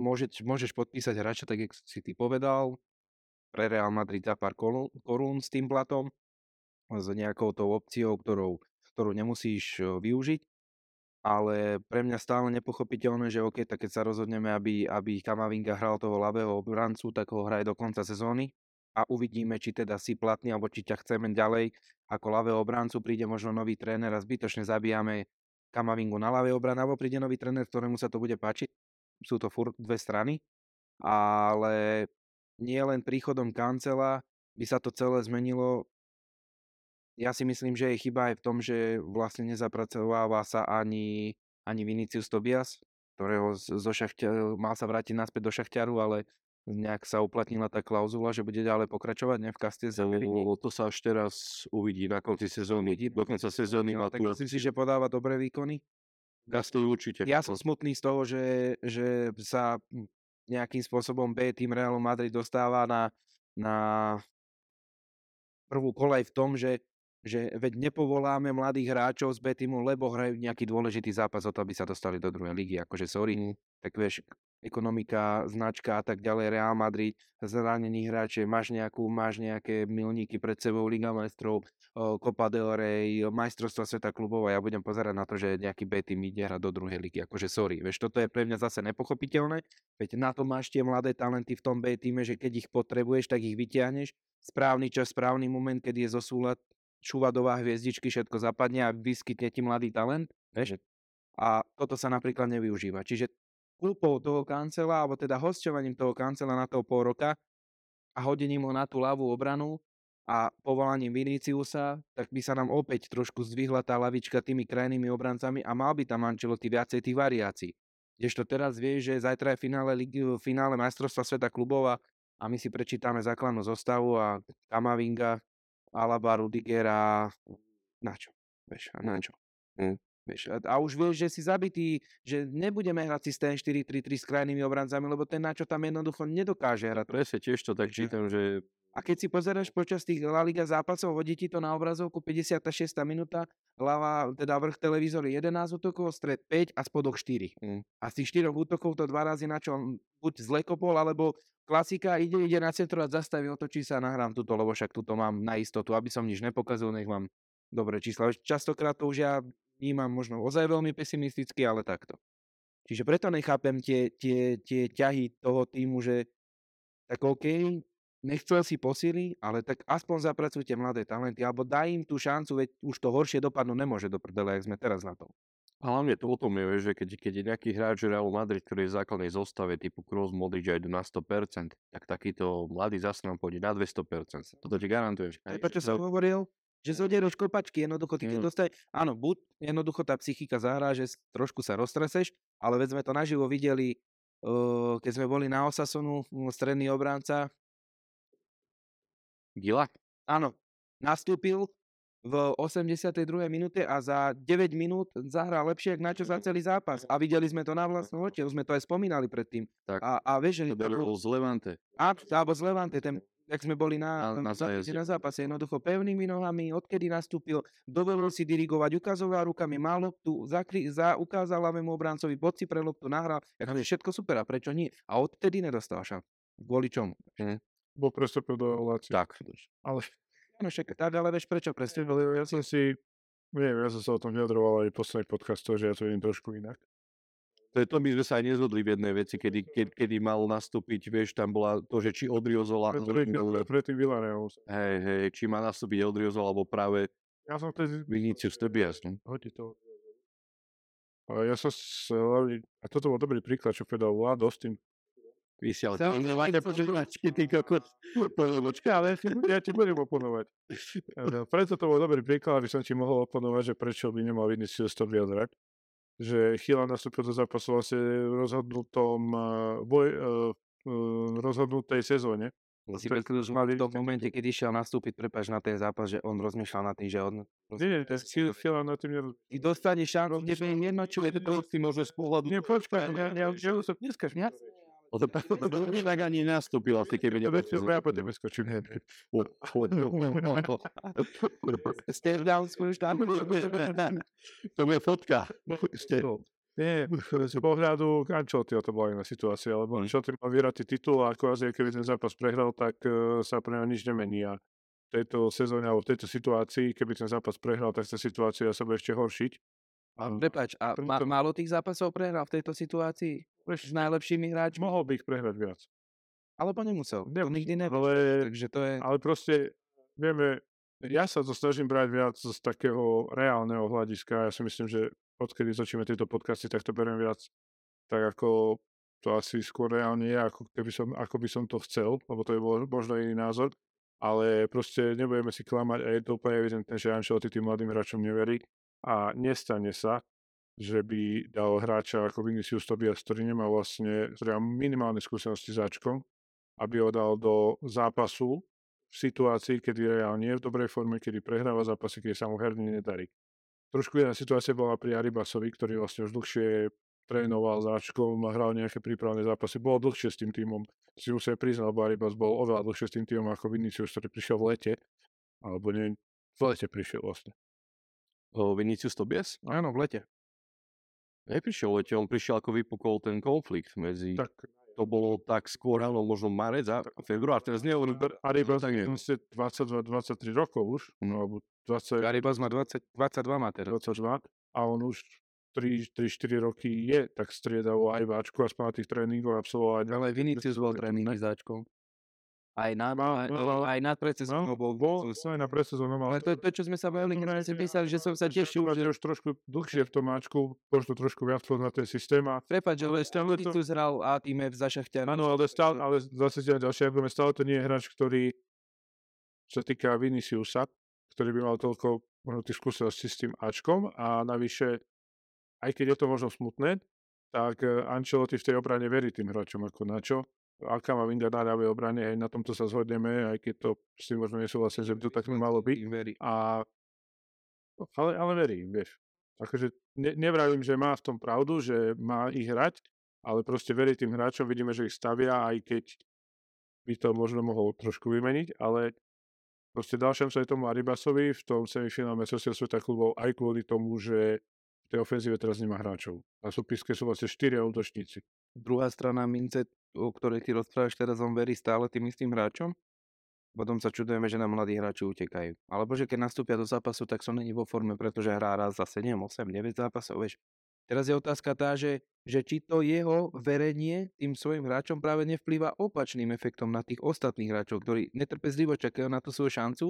môžeš, môžeš podpísať hráča, tak jak si ty povedal, pre Real Madrid za pár korún, korún s tým platom, s nejakou tou opciou, ktorou, ktorú nemusíš využiť, ale pre mňa stále nepochopiteľné, že OK, tak keď sa rozhodneme, aby, aby Kamavinga hral toho ľavého obrancu, tak ho hraje do konca sezóny a uvidíme, či teda si platný, alebo či ťa chceme ďalej ako ľavého obrancu, príde možno nový tréner a zbytočne zabíjame Kamavingu na ľavej obrane, alebo príde nový tréner, ktorému sa to bude páčiť. Sú to furt dve strany, ale nie len príchodom Cancela by sa to celé zmenilo. Ja si myslím, že je chyba aj v tom, že vlastne nezapracováva sa ani, ani Vinícius Tobias, ktorého zo Šachťaru, mal sa vrátiť naspäť do Šachťaru, ale nejak sa uplatnila tá klauzula, že bude ďalej pokračovať, ne? V kaste záverí. To sa až teraz uvidí na konci sezóny. Do konca sezóny. No, tak myslím si, že podáva dobré výkony. Kaste určite. Ja som smutný z toho, že, že sa nejakým spôsobom B tým Realu Madrid dostáva na, na prvú kolej v tom, že, že veď nepovoláme mladých hráčov z bé týmu, lebo hrajú nejaký dôležitý zápas o to, aby sa dostali do druhej ligy. Akože sorry, mm. tak vieš, ekonomika, značka a tak ďalej, Real Madrid, zranení hráče, máš nejakú, máš nejaké milníky pred sebou, Liga majstrov, Copa del Rey, majstrovstva sveta klubov a ja budem pozerať na to, že nejaký bé tým ide hrať do druhej ligy. Akože sorry, vieš, toto je pre mňa zase nepochopiteľné, veď na to máš tie mladé talenty v tom bé týme, že keď ich potrebuješ, tak ich vyťahneš, správny čas, správny moment, keď je zosúľad, šuvadová hviezdičky, všetko zapadne a vyskytne ti mladý talent, vieš? A toto sa napríklad nevyužíva. Čiže klupou toho Cancela, alebo teda hosťovaním toho Cancela na toho pol roka a hodením ho na tú ľavú obranu a povolaním Viníciusa, tak by sa nám opäť trošku zdvihla tá lavička tými krajnými obrancami a mal by tam Ancelotti viacej tých variácií. Kdežto teraz vie, že zajtra je finále, finále majstrovstva sveta klubov a, a my si prečítame základnú zostavu a Kamavinga, Alaba, Rudiger a načo? Vieš, a načo? Mm. A už vieš, že si zabitý, že nebudeme hrať systém štyri tri tri s krajnými obrancami, lebo ten načo tam jednoducho nedokáže hrať. Presne, tiež to tak čítam, že... A keď si pozeráš počas tých La Liga zápasov, hodí ti to na obrazovku päťdesiata šiesta minúta, ľava, teda vrch televízoru jedenásť útokov, stred päť a spodok štyri. Mm. A z tých štyroch útokov to dva razy načo buď zle kopol, alebo klasika ide, ide na centru a zastaví, otočí sa a nahrám túto, lebo však túto mám na istotu, aby som nič nepokazil, nech mám dobré čísla. Častokrát to už ja vnímam možno ozaj veľmi pesimisticky, ale takto. Čiže preto nechápem tie, tie, tie ťahy toho týmu, že tak OK, nechcel si posily, ale tak aspoň zapracujte mladé talenty, alebo daj im tú šancu, veď už to horšie dopadnú nemôže do prdele, jak sme teraz na to. A hlavne to o tom je, že keď, keď je nejaký hráč Real Madrid, ktorý je v základnej zostave typu Kroos, Modrič a idú na sto percent, tak takýto mladý zase nám pôjde na dvesto percent. Toto ti garantujem. Aj prečo som hovoril? Že zoderuješ kopačky, jednoducho ty keď dostaj... Áno, buď jednoducho tá psychika zahrá, že trošku sa roztreseš, ale veď sme to naživo videli, uh, keď sme boli na Osasunu, stredný obranca. Gila? Áno, nastúpil v osemdesiatej druhej minúte a za deväť minút zahral lepšie, ako na čo za celý zápas. A videli sme to na vlastnú oči, už sme to aj spomínali predtým. Tak, a, a vieš, to bol z Levante. Á, alebo z Levante, ten... tak sme boli na, na, na, zápase, na zápase, jednoducho pevnými nohami, odkedy nastúpil, dovolil si dirigovať, ukazoval rukami, mal loptu, zakry, za, ukázal ľavému obrancovi, bod si pre loptu, nahral, ja tam je všetko super, a prečo nie? A odtedy nedostal šancu. Kvôli čomu? Hm? Bol prestúpil do Lácie. Tak. Ale... No však, tak, ale vieš prečo prestúpil? Ja som si, neviem, ja som sa o tom vyjadroval aj posledný podcast, to, že ja to vidím trošku inak. To je to, my sme sa aj nezhodli v jednej veci, kedy, kedy, kedy mal nastúpiť, vieš, tam bola to, že či Odriozola... Predtým Villareal. Hej, hej, či má nastúpiť Odriozola, alebo práve... Ja som vtedy... Vinícius, to by jasný. Hodí to. A ja som... A toto bol dobrý príklad, čo povedal Vlado s tým. Vysiel. Ja ti budem oponovať. Preto to bol dobrý príklad, aby som ti mohol oponovať, že prečo by nemal Vinícius to by jasný. Že Chyla nastúpil do zápasu vlastne v rozhodnutom boj, rozhodnutej sezóne. Si predkladol, že v tom momente, keď išiel nastúpiť, prepáč, na ten zápas, že on rozmýšľal nad tým, že on... Nie, nie, ten Chyla nad tým... Ty dostaneš šancu, kde by im jednočuje, to si môže z pohľadu... Nie, počkaj, ja už som dneskaž mňa. To tak ani nastúpila, ty keby nepôjde. Ja po tebe skočím. Stare down, skoč down. To je fotka. Nie, z pohľadu Ancelotti to bola iná situácia, lebo Ancelotti má vyratý titul a akorát, keby ten zápas prehral, tak sa pre neho nič nemení. A v tejto sezóne, alebo v tejto situácii, keby ten zápas prehral, tak tá situácia sa bude ešte horšiť. Prepáč, a ma, málo tých zápasov prehral v tejto situácii? S najlepšími hráčmi? Mohol by ich prehrať viac. Alebo nemusel. Ne, nikdy nebol. Ale, takže to je... ale proste, vieme, ja sa to snažím brať viac z takého reálneho hľadiska. Ja si myslím, že odkedy začíme tieto podcasty, tak to beriem viac tak, ako to asi skôr reálne je, ako, keby som, ako by som to chcel, lebo to je bol možno iný názor. Ale proste nebudeme si klamať a je to úplne evidentné, že Ancelotti tým mladým hráčom neverí. A nestane sa, že by dal hráča ako Vinicius Tobias, ktorý nemá vlastne minimálne skúsenosti s Ačkom, aby ho dal do zápasu v situácii, kedy reálne je v dobrej forme, kedy prehráva zápasy, kedy sa mu herne nedarí. Trošku iná situácia bola pri Arribasovi, ktorý vlastne už dlhšie trénoval záčkom a hral nejaké prípravné zápasy. Bol dlhšie s tým tímom. Si musím priznal, Arribas bol oveľa dlhšie s tým tímom ako Vinícius, ktorý prišiel v lete. Alebo nie, v lete prišiel vlastne. O, Vinícius Tobias? Áno, v lete. Neprišiel v lete, on prišiel ako vypukol ten konflikt medzi... Tak. To bolo tak skôr, áno, možno marec a február, teraz nie hovorím. Arribas má dvadsaťdva dvadsaťtri rokov už. No, alebo dvadsať... Arribas má dvadsať, dvadsaťdva má teraz. dvadsaťdva a on už... tri štyri roky je, tak striedalo aj váčku, aspoň na tých tréningoch absolvovať. Ale Vinícius bol tréningy s váčkom. Aj na, na predsezónu bol. Bol aj na predsezónu. Ale to, to, čo sme sa bavili, keď sme si písali, že som sa tešil. Už trošku dlhšie v tom máčku, možno trošku viac na ten systém. Prepáč, ale stále to... Vinícius hral A-týme za Šachťanu. Áno, ale stále, ale zase ďalšie, ako stále to nie je hráč, ktorý sa týka Viníciusa, ktorý by mal toľko tých skúseností s tým Ačkom a navyše aj keď je to možno smutné, tak Ancelotti v tej obrane verí tým hráčom ako načo. Aká má Vinda na ľavej obrane, aj na tomto sa zhodneme, aj keď to s tým možno nesúhlasím, že by to tak malo byť. A, ale, ale verí, vieš. Takže ne, nevravím, že má v tom pravdu, že má ich hrať, ale proste verí tým hráčom, vidíme, že ich stavia, aj keď by to možno mohol trošku vymeniť, ale proste dal šancu aj tomu Arribasovi v tom semifinále Majstrovstiev sveta klubov aj kvôli tomu, že v tej ofenzíve teraz nemá hráčov. Na súpiske sú vlastne štyria útočníci. Druhá strana mince, o ktorej ty rozprávaš teraz, on verí stále tým istým hráčom? Potom sa čudujeme, že nám mladí hráči utekajú. Alebo že keď nastúpia do zápasu, tak som není vo forme, pretože hrá raz za sedem, osem, deväť zápasov, vieš. Teraz je otázka tá, že, že či to jeho verenie tým svojim hráčom práve nevplýva opačným efektom na tých ostatných hráčov, ktorí netrpezlivo čakajú na tú svoju šancu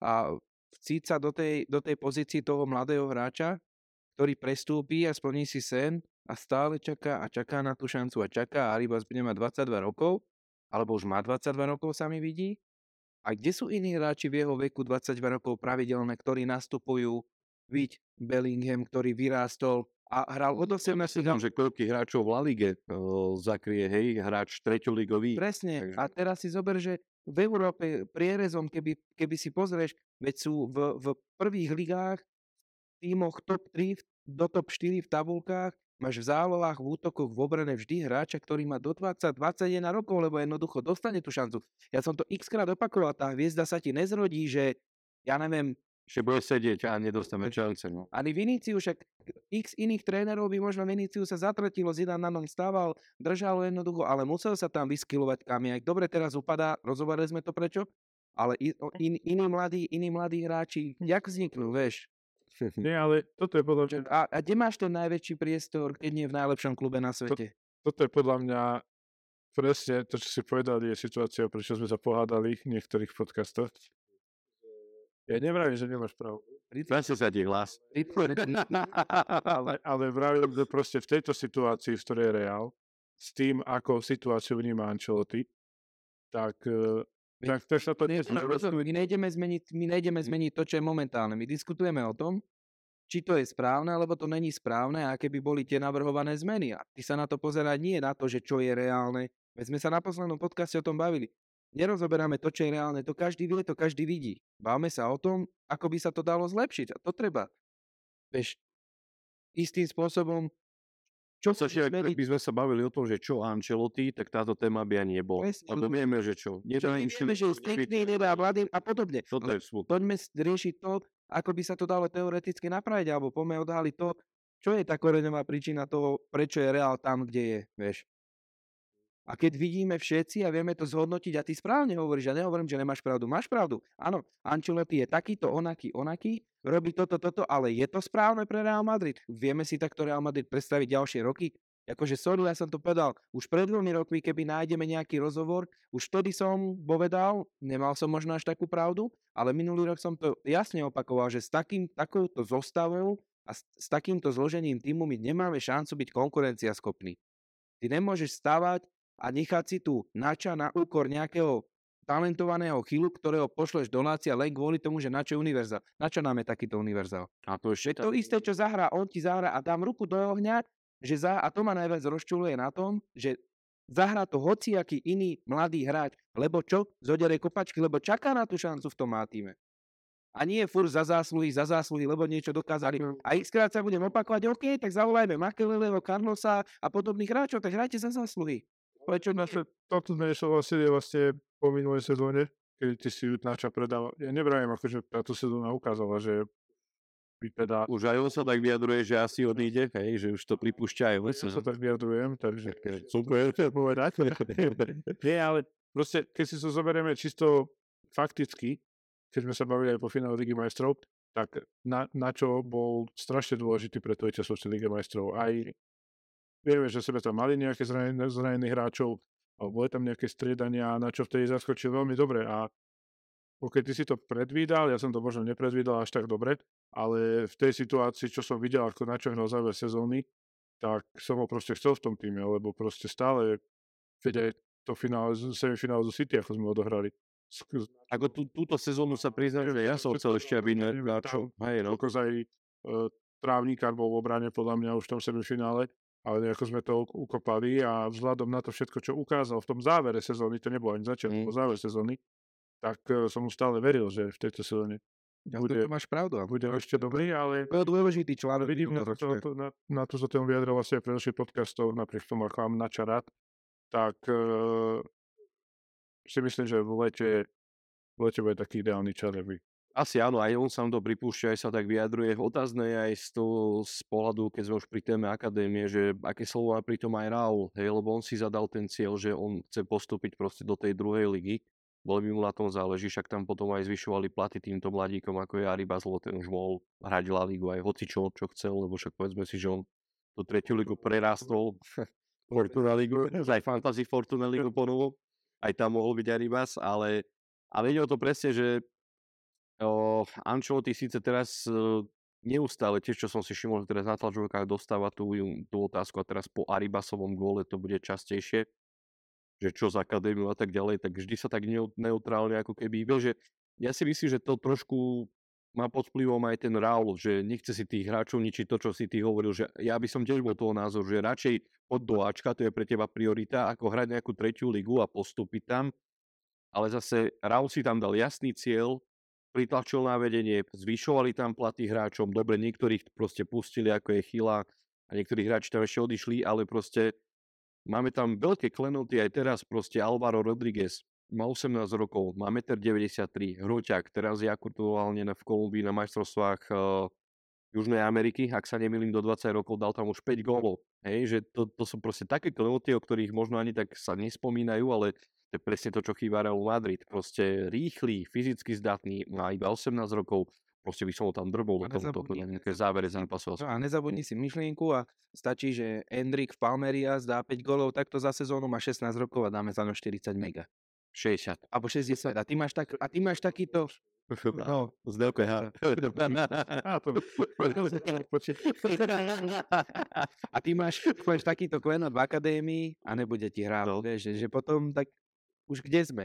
a vcíť sa do tej, do tej pozícii toho mladého hráča, ktorý prestúpi a splní si sen a stále čaká a čaká na tú šancu a čaká a Arribas bude mať dvadsaťdva rokov, alebo už má dvadsaťdva rokov, sa mi vidí. A kde sú iní hráči v jeho veku dvadsaťdva rokov pravidelné, ktorí nastupujú, Viď Bellingham, ktorý vyrástol a hral od osemnástich. Že koľkých hráčov v La Lige zakrie, hej, hráč treťoligový. Presne. Takže... A teraz si zober, že v Európe prierezom, keby, keby si pozrieš, veď sú v, v prvých ligách tímoch top tri do top štyri v tabulkách, máš v zálohách, v útokoch, v obrane vždy hráča, ktorý má do dvadsať, dvadsaťjeden rokov, lebo jednoducho dostane tú šancu. Ja som to x-krát opakoval, tá hviezda sa ti nezrodí, že ja neviem... Že bude sedieť a nedostane šancu. No. Ani Vinícius, však x iných trénerov by možno Vinícius sa zatratilo, Zidane na ňom stával, držalo jednoducho, ale musel sa tam vyskilovať kamiak. Dobre, teraz upadá, rozoberali sme to prečo, ale in, iní mladí, iní mladí hráči, jak vzniknú, vieš? Nie, ale toto je podľa mňa... A, a kde máš ten najväčší priestor, keď nie v najlepšom klube na svete? To, toto je podľa mňa presne to, čo si povedali, je situácia, prečo sme sa pohádali v niektorých podcastoch. Ja nevravím, že nemáš pravdu. Prečo sa ti hlas? Ale, ale vravím, že proste v tejto situácii, v ktorej je Real, s tým, ako situáciu vníma Ancelotti, tak... Tak to sa to... My nejdeme zmeniť, my nejdeme zmeniť to, čo je momentálne. My diskutujeme o tom, či to je správne, alebo to není správne a aké by boli tie navrhované zmeny. A ty sa na to pozerať nie na to, že čo je reálne. Veď sme sa na poslednom podcaste o tom bavili. Nerozoberáme to, čo je reálne. To každý vie, to každý vidí. Bavme sa o tom, ako by sa to dalo zlepšiť. A to treba. Vieš, istým spôsobom... Čo sa šiek, by sme sa bavili o tom, že čo Ancelotti, tak táto téma by ani nebola. Lebo vieme, že čo. Niečo nevieme, že striktný nebá mladým a podobne. To je smutné. Poďme riešiť to, ako by sa to dalo teoreticky napraviť, alebo poďme odhaliť to, čo je tá koreňová príčina toho, prečo je Real tam, kde je, vieš. A keď vidíme všetci a vieme to zhodnotiť a ty správne hovoríš, ja nehovorím, že nemáš pravdu, máš pravdu. Áno, Ancelotti je takýto, onaký, onaký, robí toto, toto, ale je to správne pre Real Madrid? Vieme si takto Real Madrid predstaviť ďalšie roky? Akože sorry, ja som to povedal, už pred dvomi rokmi, keby nájdeme nejaký rozhovor, už vtedy som povedal, nemal som možno až takú pravdu, ale minulý rok som to jasne opakoval, že s takým, takouto zostavou a s, s takýmto zložením týmu my nemáme šancu byť konkurenciaschopní. Ty nemôžeš stávať a nechať si tu nača na úkor nejakého talentovaného chylu, ktorého pošleš donácia len kvôli tomu, že načo je univerzál. Načo nám je takýto univerzál? A to je to isté, čo zahrá, on ti zahrá a dám ruku do ohňa, že za, a to ma najviac rozčuluje na tom, že zahrá to hociaký iný mladý hráč, lebo čo? Zodere kopačky, lebo čaká na tú šancu v tom A týme. A nie furt za zásluhy, za zásluhy, lebo niečo dokázali. A x-krát sa budem opakovať, OK, tak zavolajme Makeleleho, Carlosa a podobných hráčov, tak hrajte za zásluhy. Prečo naše toto nešlo vlastne, vlastne po minulej sezóne, keď ty si Jutnáča predával. Ja nebravím, akože táto sezóna ukázala, že by teda... Už aj on sa tak vyjadruje, že asi odíde, hej, že už to pripúšťajú. Ja sa tak vyjadrujem, takže super, povedať. Nie, ale proste, keď si to zoberieme čisto fakticky, keď sme sa bavili aj po finále Ligy majstrov, tak na, na čo bol strašne dôležitý pre tvoje časovšie Ligy majstrov. Aj vieme, že sebe tam mali nejaké zranených hráčov, boli tam nejaké striedania, na čo vtedy zaskočil veľmi dobre. A pokiaľ ty si to predvídal, ja som to možno nepredvídal až tak dobre, ale v tej situácii, čo som videl, ako načohnal záver sezóny, tak som ho proste chcel v tom týme, lebo proste stále, keď aj to finále, semifinále zo City, ako sme odohrali. Ako tú, túto sezónu sa priznám, že ja som chcel ešte, aby neráčov. Hej, no. Aj e, Trávnikár bol v obrane, podľa mňa, už v tom semifinále, ale nejako sme to ukopali a vzhľadom na to všetko, čo ukázal v tom závere sezóny, to nebolo ani začiatok, mm. záver sezóny, tak e, som mu stále veril, že v tejto sezóne ja, bude, to máš pravdu, bude ešte dobrý, ale... To je dôležitý článok. Vidím na to, to, to, na, na to, čo tomu vyjadril vlastne pre našich podcastov, napriek tomu, ako mám nača rád, tak... E, si myslím, že v lete, v lete bude taký ideálny čarevý. Asi áno, aj on sám to pripúšťa, aj sa tak vyjadruje. Otázne je aj z toho z pohľadu, keď sme už pri téme akadémie, že aké slovo má pri tom aj Raúl, hej, lebo on si zadal ten cieľ, že on chce postúpiť proste do tej druhej ligy, veľmi mu na tom záleží, však tam potom aj zvyšovali platy týmto mladíkom, ako je Arribas, lebo ten už mohol hrať La Ligu aj hocičo, čo chcel, lebo však povedzme si, že on tú tretiu ligu prerástol, Fortuna ligu, aj Fantasy Fortuna ligu ponovo. Aj tam mohol byť Arribas, ale, ale ide o to presne, že o, Ancelotti síce teraz e, neustále, tiež čo som si všimol, že teraz na tlačovkách dostáva tú, tú otázku a teraz po Arribasovom góle to bude častejšie, že čo z akadémiu a tak ďalej, tak vždy sa tak neutrálne ako keby byl, že ja si myslím, že to trošku má pod vplyvom aj ten Raúl, že nechce si tých hráčov ničiť to, čo si ty hovoril, že ja by som tiež bol toho názoru, že radšej od doáčka, to je pre teba priorita, ako hrať nejakú tretiu ligu a postúpiť tam. Ale zase Raúl si tam dal jasný cieľ, pritlačil na vedenie, zvyšovali tam platy hráčom, dobre, niektorých proste pustili, ako je Chyla a niektorí hráči tam ešte odišli, ale proste máme tam veľké klenoty aj teraz, proste Alvaro Rodriguez, má osemnásť rokov, má jeden deväťdesiattri metra, hroťák, teraz je akurtuálne v Kolumbii na majstrovstvách uh, Južnej Ameriky, ak sa nemýlim, do dvadsať rokov, dal tam už päť gólov. Hej, že to, to sú proste také klenoty, o ktorých možno ani tak sa nespomínajú, ale to je presne to, čo chýba Real Madrid. Proste rýchly, fyzicky zdatný, má iba osemnásť rokov, proste by som ho tam drbol do tomto závere zápasu. No a nezabudni si myšlienku a stačí, že Endrik v Palmeiras dá päť gólov, takto za sezónu má šestnásť rokov a dáme za no štyridsať mega. šesťdesiat. Abo šesťdesiat. A ty máš, tak, a ty máš takýto... No, z delkoj, ha. A ty máš, máš takýto klenot v akadémii a nebude ti hrať. No. Že, že potom, tak už kde sme?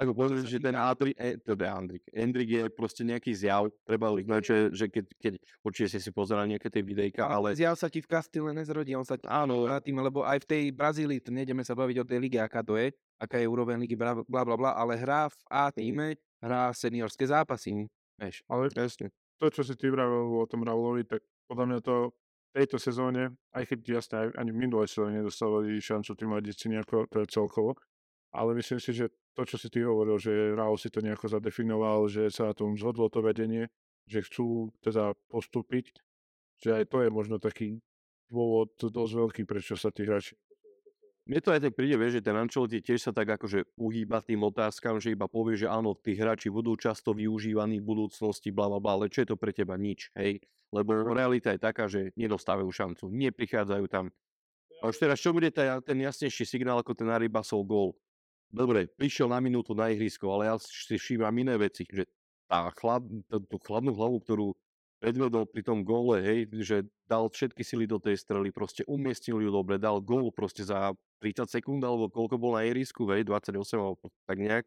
Ako povedal, že ten Andrik, teda Andrik, Andrik je proste nejaký zjav, treba uznať, že, že keď, keď určite si si pozeral nejaké tie videjka, ale... Zjav sa ti v Kastile nezrodí, on sa ti... Áno. Tým, lebo aj v tej Brazílii, nejdeme sa baviť o tej lige, aká to je, aká je úroveň ligy, bla, bla, bla, bla, ale hrá v A týme, hrá seniorské zápasy, vieš. Ale presne. To, čo si ty vravil o tom Raulovi, tak podľa mňa to v tejto sezóne, aj keď jasne, aj, ani v minulej sezóne nedostávali šancu tí mladíci nejako, to je celkovo, ale myslím si, že to, čo si ty hovoril, že Raúl si to nejako zadefinoval, že sa na tom zhodlo to vedenie, že chcú teda postúpiť, že aj to je možno taký dôvod dosť veľký, prečo sa tí hráči. Mne to aj tak príde, vieš, že ten Ancelotti tiež sa tak akože uhýba tým otázkam, že iba povie, že áno, tí hráči budú často využívaní v budúcnosti, bla, bla, bla, ale čo je to pre teba? Nič, hej? Lebo realita je taká, že nedostávajú šancu, neprichádzajú tam. A už teraz, čo bude taj, ten jasnejší signál ako ten Arribasov gól? Dobre, prišiel na minútu na ihrisko, ale ja si všímam iné veci, že tá chlad, tú chladnú hlavu, ktorú predvedol pri tom góle, hej, že dal všetky sily do tej strely, proste umiestnil ju dobre, dal gól proste za tridsať sekúnd, alebo koľko bol na ihrisku, hej, dvadsaťosem, alebo tak nejak.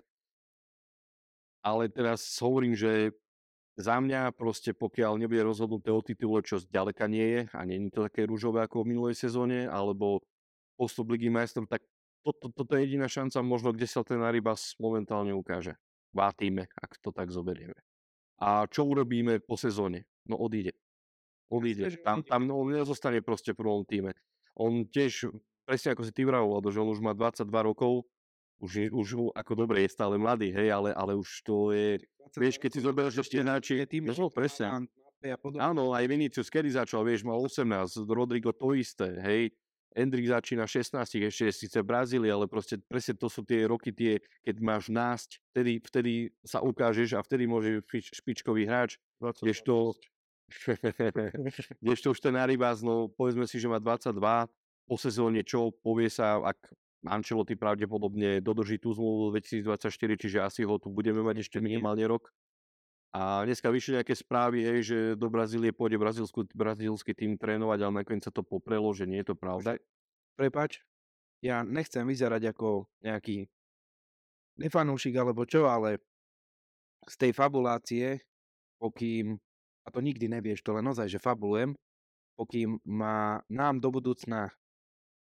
Ale teraz hovorím, že za mňa proste, pokiaľ nebude rozhodnuté o titule, čo zďaleka nie je, a nie je to také ružové ako v minulej sezóne, alebo postup Ligy majstrov, tak toto to, to, to je jediná šanca možno, kde sa ten Arribas momentálne ukáže. V A týme, ak to tak zoberieme. A čo urobíme po sezóne? No odíde. Odíde. Tam, tam no, on nezostane proste v prvom týme. On tiež, presne ako si ty vraval, že on už má dvadsaťdva rokov, už, už ako dobre je stále mladý, hej, ale, ale už to je... Vieš, keď si zoberieš, že ste náči... No, presne. Áno, aj Vinícius, kedy začal, vieš, mal osemnásť, Rodrigo to isté, hej. Endrik začína šestnásť, ešte je síce v Brazílii, ale proste presne to sú tie roky, tie, keď máš násť, vtedy, vtedy sa ukážeš a vtedy môže byť špičkový hráč. Vieš to... Vieš to už ten Arribas, no povedzme si, že má dvadsaťdva, po sezóne čo, povie sa, ak Ancelotti pravdepodobne dodrží tú zmluvu dvetisícdvadsaťštyri, čiže asi ho tu budeme mať ešte minimálne rok. A dneska vyšli nejaké správy, hej, že do Brazílie pôjde brazílsky tým trénovať, ale nakoniec sa to poprelo, že nie je to pravda. Prepáč, ja nechcem vyzerať ako nejaký nefanúšik alebo čo, ale z tej fabulácie, pokým, a to nikdy nevieš, to len ozaj, že fabulujem, pokým má nám do budúcna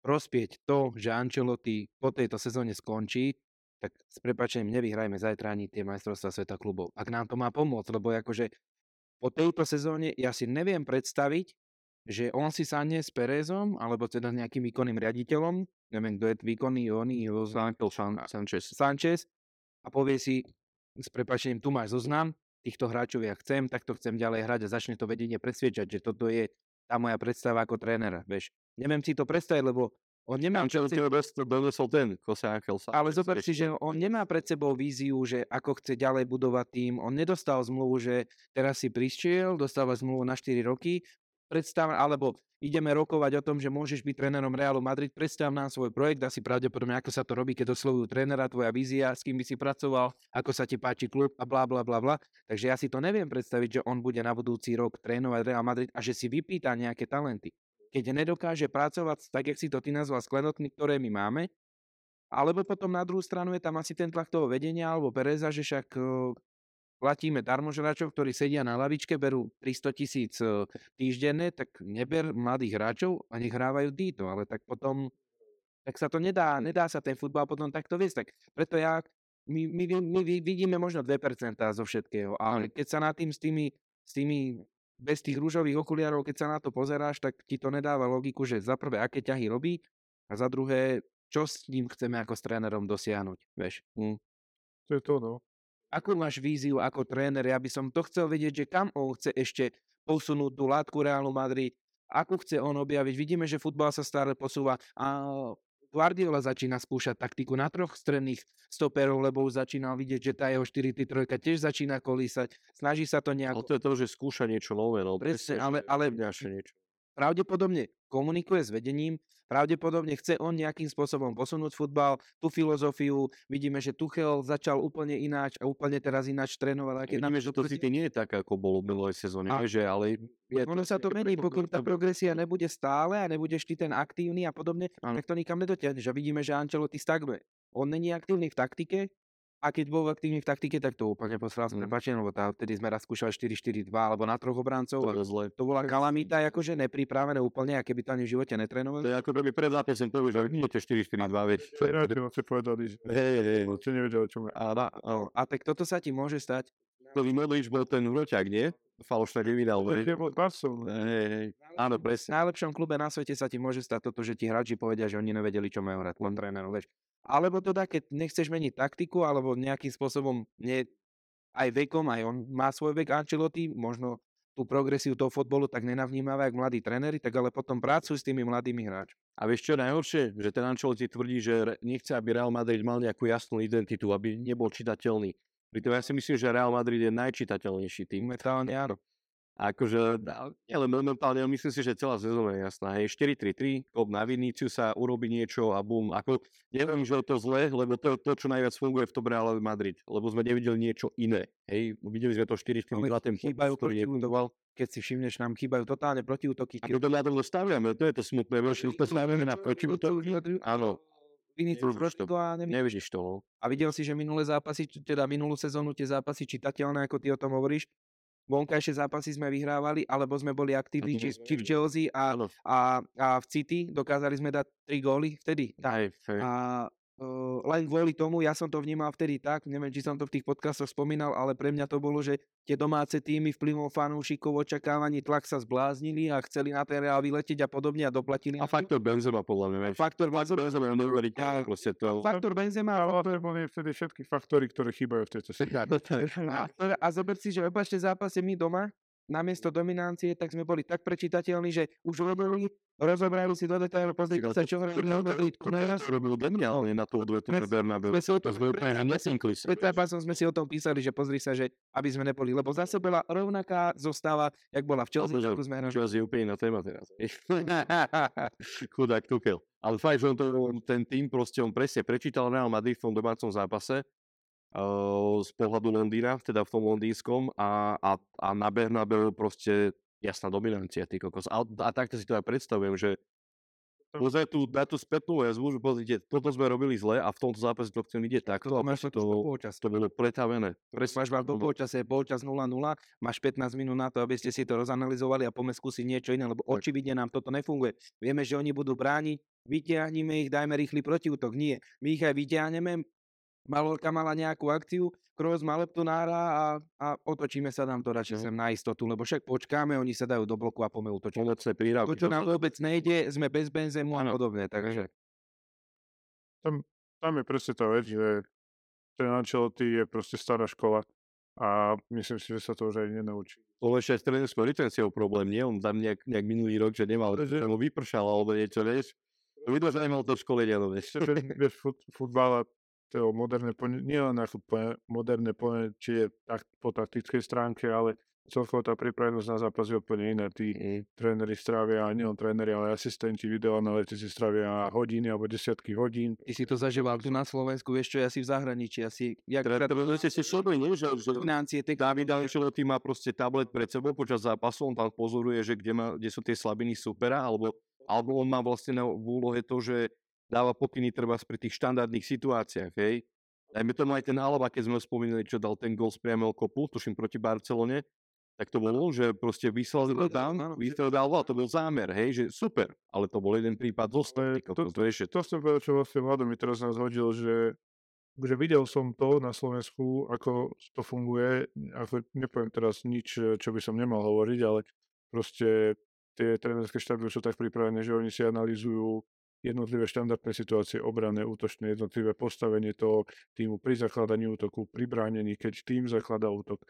prospieť to, že Ancelotti po tejto sezóne skončí, tak s prepáčením nevyhrajme zajtra ani tie majstrovstvá sveta klubov. Ak nám to má pomôcť, lebo akože po tejto sezóne ja si neviem predstaviť, že on si sadne s Pérezom, alebo teda nejakým výkonným riaditeľom, neviem, kto je výkonný, on je Sanchez. Sanchez a povie si, s prepáčením, tu máš zoznam, týchto hráčov ja chcem, tak to chcem ďalej hrať a začne to vedenie presviedčať, že toto je tá moja predstava ako trénera, vieš. Neviem si to predstaviť, lebo on nemá pred sebou... Ale zober si, že on nemá pred sebou víziu, že ako chce ďalej budovať tým. On nedostal zmluvu, že teraz si prišiel, dostáva zmluvu na štyri roky. Predstav, alebo ideme rokovať o tom, že môžeš byť trénerom Realu Madrid, predstav nám svoj projekt, asi pravdepodobne, ako sa to robí, keď oslovujú trénera, tvoja vízia, s kým by si pracoval, ako sa ti páči klub a blá, blá, blá, blá. Takže ja si to neviem predstaviť, že on bude na budúci rok trénovať Real Madrid a že si vypýta nejaké talenty. Keď nedokáže pracovať, tak jak si to ty nazval, sklenotný, ktoré my máme, alebo potom na druhú stranu je tam asi ten tlak toho vedenia alebo Pereza, že však platíme darmožračov, ktorí sedia na lavičke, berú tristotisíc týždenne, tak neber mladých hráčov a nech hrávajú dýto, ale tak potom tak sa to nedá, nedá sa ten futbal potom takto viesť. Tak preto ja, my, my, my vidíme možno dve percentá zo všetkého, ale keď sa na tým s tými, s tými bez tých rúžových okuliarov, keď sa na to pozeráš, tak ti to nedáva logiku, že za prvé, aké ťahy robí a za druhé, čo s ním chceme ako s trénerom dosiahnuť, vieš. Hm. To je to, no. Akú máš víziu ako tréner? Ja by som to chcel vedieť, že kam on chce ešte posunúť tú látku Realu Madrid, akú chce on objaviť. Vidíme, že futbal sa stále posúva a Guardiola začína skúšať taktiku na troch stredných stoperov, lebo už začínal vidieť, že tá jeho štyri tri tri tiež začína kolísať. Snaží sa to nejako... Ale to je to, že skúša niečo nové. No. Presne, ale, ale pravdepodobne komunikuje s vedením, pravdepodobne chce on nejakým spôsobom posunúť futbal, tú filozofiu. Vidíme, že Tuchel začal úplne ináč a úplne teraz ináč trénoval. Vidíme, že to City nie je tak, ako bolo v minulej sezóne. Ale... Ono sa to mení, pokiaľ tá progresia nebude stále a nebudeš ty ten aktívny a podobne, ano. Tak to nikam nedotiahneš. A vidíme, že Ancelotti stagnuje. On není aktívny v taktike a keď bol aktívny v taktike, tak to úplne posral som nepačil, lebo tá, vtedy sme raz skúšali štyri štyri dva alebo na troch obrancov. To, to bola kalamita, akože nepripravené úplne, a keby to ani v živote netrénoval. To je ako keby pred zápasem, to už vidíte štyri štyri dva, veď. To je rád, čo povedali, že čo nevedel, čo má. A tak toto sa ti môže stať. To Modrič bol ten roťák, nie? Falošné nevidal. Áno, presne. V najlepšom klube na svete sa ti môže stať toto, že ti hráči povedia, že oni nevedeli, čo majú hrať. Len trénerov, vieš. Alebo teda, keď nechceš meniť taktiku, alebo nejakým spôsobom nie, aj vekom, aj on má svoj vek Ancelotti, možno tú progresiu toho futbolu tak nenavnímava, jak mladí tréneri, tak ale potom pracujú s tými mladými hráčmi. A vieš čo najhoršie? Že ten Ancelotti tvrdí, že nechce, aby Real Madrid mal nejakú jasnú identitu, aby nebol čitateľný. Pritom ja si myslím, že Real Madrid je najčitateľnejší tým. Momentálne áno. Akože, ale momentálne myslím si, že celá sezóna je jasná. Hej, štyri tri tri, kop na Viníciu sa urobí niečo a bum. Ako, neviem, že je to zle, lebo to, to čo najviac funguje v tom Real Madrid. Lebo sme nevideli niečo iné. Hej, videli sme to štyri štyri dva, ten chýbajú, ktorý nebudoval. Keď si všimneš, nám chýbajú totálne protiútoky. A to ľadovno staviame, to je to smutné. To staviame na protiútoky. Áno. Viníciu Júnior a nevidíš to. A videl si, že minulé zápasy, teda minulú sezónu tie zápasy čitateľné, ako ty o tom hovoríš, vonkajšie zápasy sme vyhrávali, alebo sme boli aktívni, či, či v Chelsea a, a, a v City, dokázali sme dať tri góly vtedy. A Uh, len kvôli tomu, ja som to vnímal vtedy tak, neviem, či som to v tých podcastoch spomínal, ale pre mňa to bolo, že tie domáce týmy vplyvom fanúšikov očakávaní tlak sa zbláznili a chceli na ten Reál vyletieť a podobne a doplatili. A faktor Benzema podľa mňa. A faktor Benzema, Benzema, Benzema, proste to... Faktor Benzema, ale to je vtedy všetky faktory, ktoré chýbajú v tejto situácii. A zober si, že v opačnom zápase my doma namiesto dominancie, tak sme boli tak prečítateľní, že už robili, rozobrali si do detailu, pozrite sa, čo robili na odvetku. To robilo geniálne na tú odvetku na Bernabeu. Pred zápasom sme si o tom písali, že pozri sa, že aby sme neboli, lebo zase bola rovnaká zostava, jak bola v Chelsea. Chelsea je úplne na téma teraz. Chudák Tuchel. Ale fakt, že ten tým proste, on presne prečítal Real Madrid v tom domácom zápase, z pohľadu Londýna, teda v tom londýnskom a, a, a na Bernabeu proste jasná dominancia, ty kokos. A, a takto si to aj predstavujem, že pozrieť tú, na tú spätnú väzbu, že pozrite, toto sme robili zle a v tomto zápase to chcem vidieť takto. Máš to, to, to bolo pretavené. Pres, máš vám do polčase, polčas nula nula, máš pätnásť minút na to, aby ste si to rozanalyzovali a poďme skúsiť niečo iné, lebo očividne nám toto nefunguje. Vieme, že oni budú brániť, vytiahnime ich, dajme rýchly protiútok. Nie, my ich aj vytiahneme, Mallorca mala nejakú akciu, Kroos má leptunára a, a otočíme sa nám to radšej sem na istotu, lebo však počkáme, oni sa dajú do bloku a poďme utočiť. To, čo nám vôbec nejde, sme bez Benzemu a podobne, takže... Tam, tam je presne tá vec, že ten Ancelotti je proste stará škola a myslím si, že sa to už aj nenaučí. Lebo ešte aj s trenerskou licenciou problém, nie? On tam nejak, nejak minulý rok, že nemal, že mu vypršal alebo niečo, vieš? Vidlo, že nemal to v škole, nemal, vieš? Vieš, futbala... Moderné, nie len na chlup, moderné plne, či je tak, po taktickej stránke, ale celkovo tá pripravenosť na zápas je úplne iná. Tí mm. tréneri strávia, nie len tréneri, ale asistenti, videoanalytici strávia hodiny alebo desiatky hodín. Ty si to zažíval tu na Slovensku, vieš čo, ja si v zahraničí, ja si... Jak... Ste si šodli, nie? Dávid Ancelotti má proste tablet pred sebou počas zápasu, on tam pozoruje, že kde, má, kde sú tie slabiny supera, alebo, alebo on má vlastne na úlohe to, že dáva pokyny treba pri tých štandardných situáciách, hej. Dajme tomu aj ten Alaba, keď sme ho spomínali, čo dal ten gól z priamého kopu, tuším proti Barcelone, tak to bolo, že proste vyslal to tam, vystrel dal, to bol zámer, hej, že super, ale to bol jeden prípad zostaný. To, to, to som povedal, čo vlastne Vlado mi teraz nás hodil, že, že videl som to na Slovensku, ako to funguje, ako nepoviem teraz nič, čo by som nemal hovoriť, ale proste tie trénerské štáby sú tak pripravené, že oni si analyzujú jednotlivé štandardné situácie obrane, útočné, jednotlivé postavenie toho týmu pri zakladaní útoku, pri bránení, keď tým zakladá útok.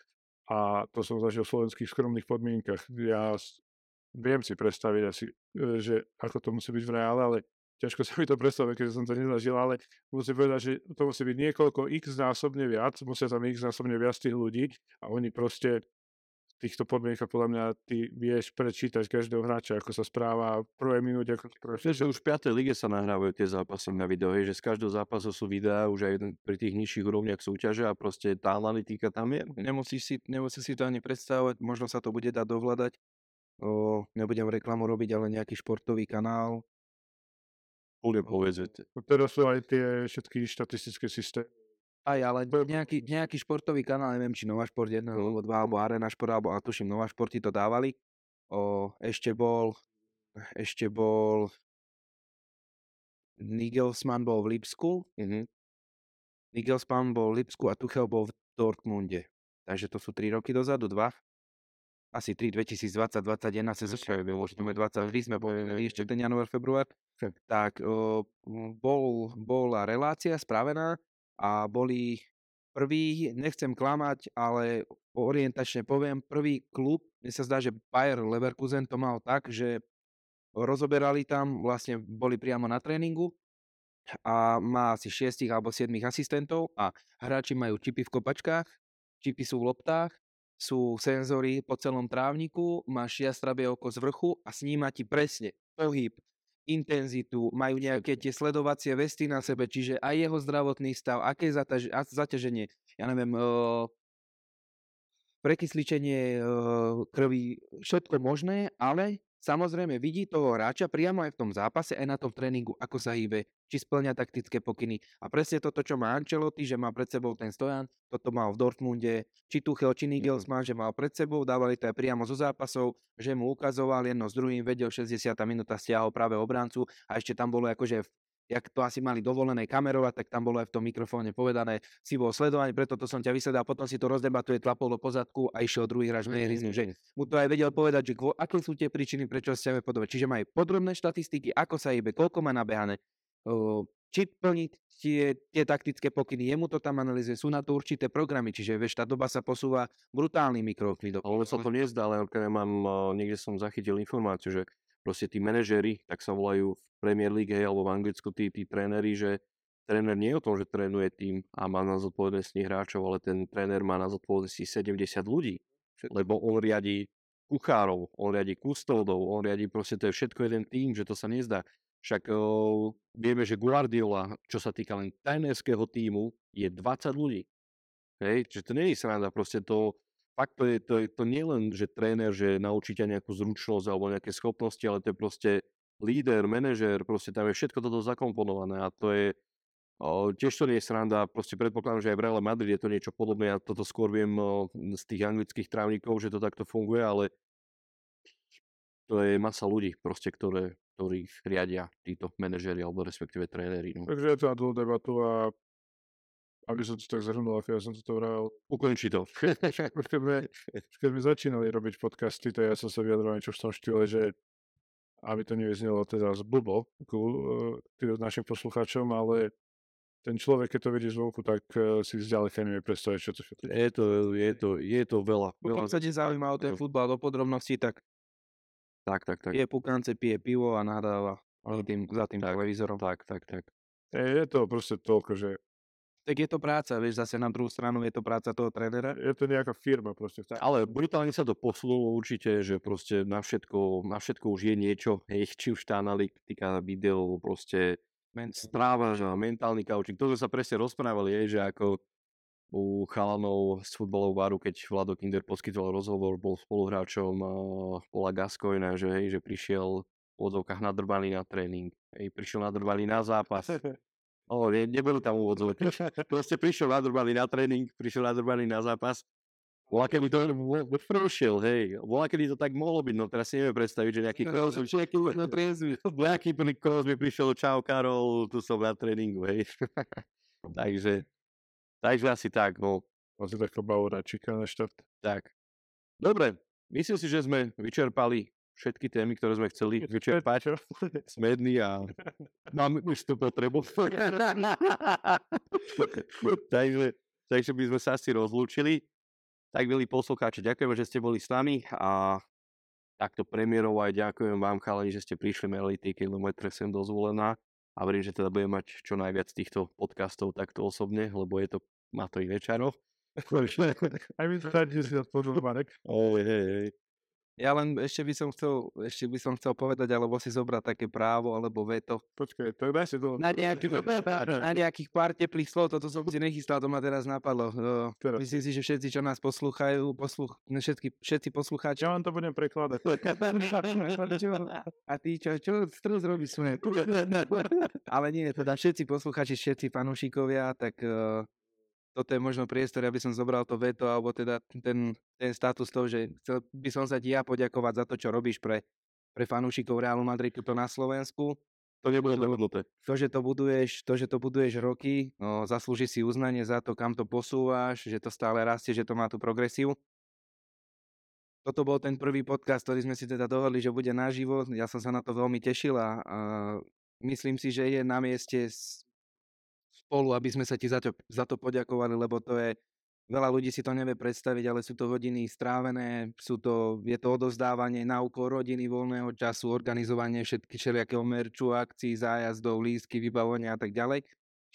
A to som zažil v slovenských skromných podmienkach. Ja viem si predstaviť asi, že ako to musí byť v reále, ale ťažko sa mi to predstaviť, keďže som to nezažil, ale musím povedať, že to musí byť niekoľko x násobne viac, musia tam x násobne viac tých ľudí a oni proste týchto podmienkach, podľa mňa, ty vieš prečítať každého hráča, ako sa správa v prvej minúte, ako sa že už v piatej lige sa nahrávajú tie zápasy na video, hej, že z každého zápasu sú videá už aj pri tých nižších úrovniach súťaže a proste tá analytika tam je. Nemusíš si, nemusíš si to ani predstavovať, možno sa to bude dať dovladať. O, nebudem reklamu robiť, ale nejaký športový kanál. Bude povedzete. Teraz sú aj tie všetky štatistické systémy. Aj, ale nejaký, nejaký športový kanál, neviem, či Nova Šport jeden, alebo dva, alebo Arena Šport, alebo, ale tuším, Nova Športy to dávali. O, ešte bol, ešte bol, Nigelsmann bol v Lipsku, mm-hmm. Nigelsmann bol v Lipsku a Tuchel bol v Dortmunde. Takže to sú tri roky dozadu, dva. Asi tri, dvetisícdvadsať dvadsaťjeden sa začali, môžeme dvadsaťtri, sme boli ešte ten január, február. Tak o, bol, bola relácia spravená, a boli prvý, nechcem klamať, ale orientačne poviem, prvý klub, mne sa zdá, že Bayer Leverkusen to mal tak, že rozoberali tam, vlastne boli priamo na tréningu a má asi šiestich alebo siedmich asistentov a hráči majú čipy v kopačkách, čipy sú v loptách, sú senzory po celom trávniku, máš jastrabie oko z vrchu a sníma ti presne pohyb, intenzitu, majú nejaké tie sledovacie vesty na sebe, čiže aj jeho zdravotný stav, aké zataž- zaťaženie, ja neviem, e, prekysličenie e, krvi, všetko možné, ale samozrejme vidí toho hráča priamo aj v tom zápase, aj na tom tréningu, ako sa hýbe, či spĺňa taktické pokyny. A presne toto, čo má Ancelotti, že má pred sebou ten Stojan, toto mal v Dortmunde, či Tuchel, či Nigelsmann, že mal pred sebou, dávali to aj priamo zo zápasov, že mu ukazoval jedno s druhým, vedel šesťdesiata minúta, stiahol práve obrancu a ešte tam bolo akože jak to asi mali dovolené kamerovať, tak tam bolo aj v tom mikrofóne povedané, si bol sledovaný, preto to som ťa vysledal, potom si to rozdebatuje, tlapol do pozadku a išiel druhý hráč menej riziku, že mu to aj vedel povedať, že aké sú tie príčiny, prečo ste podobné. Čiže má aj podrobné štatistiky, ako sa hýbe, koľko má nabehané, či plniť tie, tie taktické pokyny, jemu to tam analyzuje, sú na to určité programy, čiže vieš, tá doba sa posúva brutálnymi krokmi. Ale sa to nezdá, ale mám, niekde som zachytil informáciu, že proste tí manažéri, tak sa volajú v Premier League, hej, alebo v Anglicku tí, tí tréneri, že tréner nie je o tom, že trénuje tým a má na zodpovednosti hráčov, ale ten tréner má na zodpovednosti sedemdesiat ľudí, lebo on riadi kuchárov, on riadi kustoldov, on riadi proste, to je všetko jeden tým, že to sa nezdá. Však o, vieme, že Guardiola, čo sa týka len trénerského tímu, je dvadsať ľudí. Hej, čiže to nie je sranda, proste to, fakt to je, to, je, to nie len, že tréner, že naučí ťa nejakú zručnosť alebo nejaké schopnosti, ale to je proste líder, manažér, proste tam je všetko toto zakomponované a to je, o, tiež to nie je sranda, proste predpokladám, že aj v Real Madrid je to niečo podobné, ja toto skôr viem o, z tých anglických trávnikov, že to takto funguje, ale to je masa ľudí proste, ktoré ktorých riadia títo manažéri alebo respektíve tréneri. No. Takže je to na tú debatu a aby som to tak zahrnul, ja som to to vral. Ukončí to. Keď sme, keď sme začínali robiť podcasty, to ja som sa vyjadral niečo v tom štýle, že aby to nevyznelo teda z blbo tým našim poslucháčom, ale ten človek, keď to vidí zvonku, tak si vzdialeka nevie predstaviť, čo to všetko. Je to, je to, je to veľa. veľa. Pokiaľ sa ti zaujíma o ten futbal do podrobností, tak Tak, tak, tak. Pije pukance, pije pivo a nahráva tým, za tým tak, televízorom. Tak, tak, tak. Je to proste toľko, že... Tak je to práca, vieš, zase na druhú stranu je to práca toho trénera. Je to nejaká firma proste. Tak. Ale brutálne sa to posunulo určite, že proste na všetko, na všetko už je niečo, hej, či už tá analytika, video, proste stráva, že mentálny kaučík. To, čo sa presne rozprávali, je, že ako u chalanov z futbalového baru, keď Vlado Kinder poskytoval rozhovor, bol spoluhráčom Pola Gascoyna, že, hej, že prišiel v odzovkách nadrbaný na tréning. Hej, prišiel nadrbaný na zápas. O, ne, nebol tam úvodzovky. Proste prišiel nadrbaný na tréning, prišiel nadrbaný na zápas. Bola, keby to prúšil, hej. Bola, keby to tak mohlo byť, no teraz si neviem predstaviť, že nejaký Kroos, nejaký Kroos by prišiel, čau Karol, tu som na tréningu, hej. Takže... Takže asi tak, no. Asi takto bavoráčika na štart. Tak. Dobre, myslím si, že sme vyčerpali všetky témy, ktoré sme chceli vyčerpať. Smedný a máme už to potrebu. takže, takže by sme sa asi rozlúčili. Tak, milí poslucháči, ďakujeme, že ste boli s nami a takto premiérov aj ďakujem vám, chalani, že ste prišli merali tie kilometre sem do Zvolena. A verím, že teda budem mať čo najviac týchto podcastov takto osobne, lebo je to, má to i večero. Aj my stále, že si to podľa Marek. Ja len ešte by som chcel, ešte by som chcel povedať, alebo si zobrať také právo, alebo veto. Počkaj, to je naše dlho. Na nejakých, na nejakých pár teplých slov, toto som si nechystal, to ma teraz napadlo. Uh, myslím si, že všetci, čo nás poslúchajú, posluch, všetky, všetci poslucháči. Ja vám to budem prekladať. A ty čo, čo strz robíš? Ale nie, teda všetci poslucháči, všetci fanúšikovia, tak... Uh, toto je možno priestor, aby som zobral to veto, alebo teda ten, ten status toho, že chcel by som sa ti ja poďakovať za to, čo robíš pre, pre fanúšikov Realu Madridu to na Slovensku. To nebude dohodnuté. To, že to buduješ, to, že to buduješ roky, no, zaslúži si uznanie za to, kam to posúvaš, že to stále rastie, že to má tú progresiu. Toto bol ten prvý podcast, ktorý sme si teda dohodli, že bude naživo. Ja som sa na to veľmi tešil a, a myslím si, že je na mieste... S, spolu, aby sme sa ti za to, za to poďakovali, lebo to je, veľa ľudí si to nevie predstaviť, ale sú to hodiny strávené, sú to, je to odovzdávanie na úkor rodiny, voľného času, organizovanie všetky všelijakého merču, akcií, zájazdov, lístky, vybavovania a tak ďalej.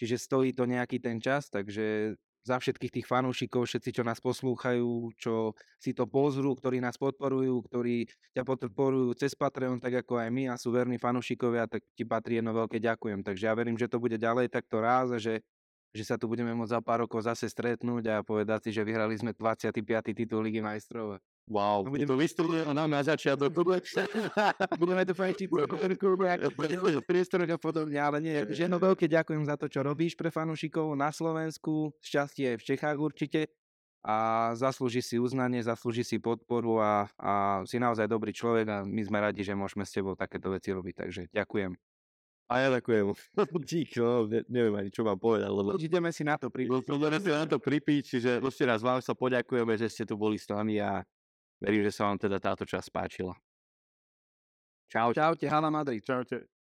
Čiže stojí to nejaký ten čas, takže za všetkých tých fanúšikov, všetci, čo nás poslúchajú, čo si to pozrú, ktorí nás podporujú, ktorí ťa podporujú cez Patreon, tak ako aj my a sú verní fanúšikovia, tak ti patrí jedno veľké ďakujem. Takže ja verím, že to bude ďalej takto raz, že, že sa tu budeme môcť za pár rokov zase stretnúť a povedať si, že vyhrali sme dvadsiaty piaty titul Ligy majstrov. Wow, budeme... to vystúpilo nám na začiatok. Budeme to fajčiť, priestorok a podobne, ale nie. Ženo, veľké ďakujem za to, čo robíš pre fanúšikov na Slovensku, šťastie aj v Čechách určite a zaslúži si uznanie, zaslúži si podporu a, a si naozaj dobrý človek a my sme radi, že môžeme s tebou takéto veci robiť, takže ďakujem. A ja takujem. Dík, no, ne, neviem ani, čo mám povedať. Lebo... Ideme si na to pripiť. Ideme si na to pripiť, čiže ešte raz vám sa poďakujeme, že ste tu boli s nami a verím, že sa vám teda táto časť páčila. Čau. Čaute, Hala Madrid. Čaute.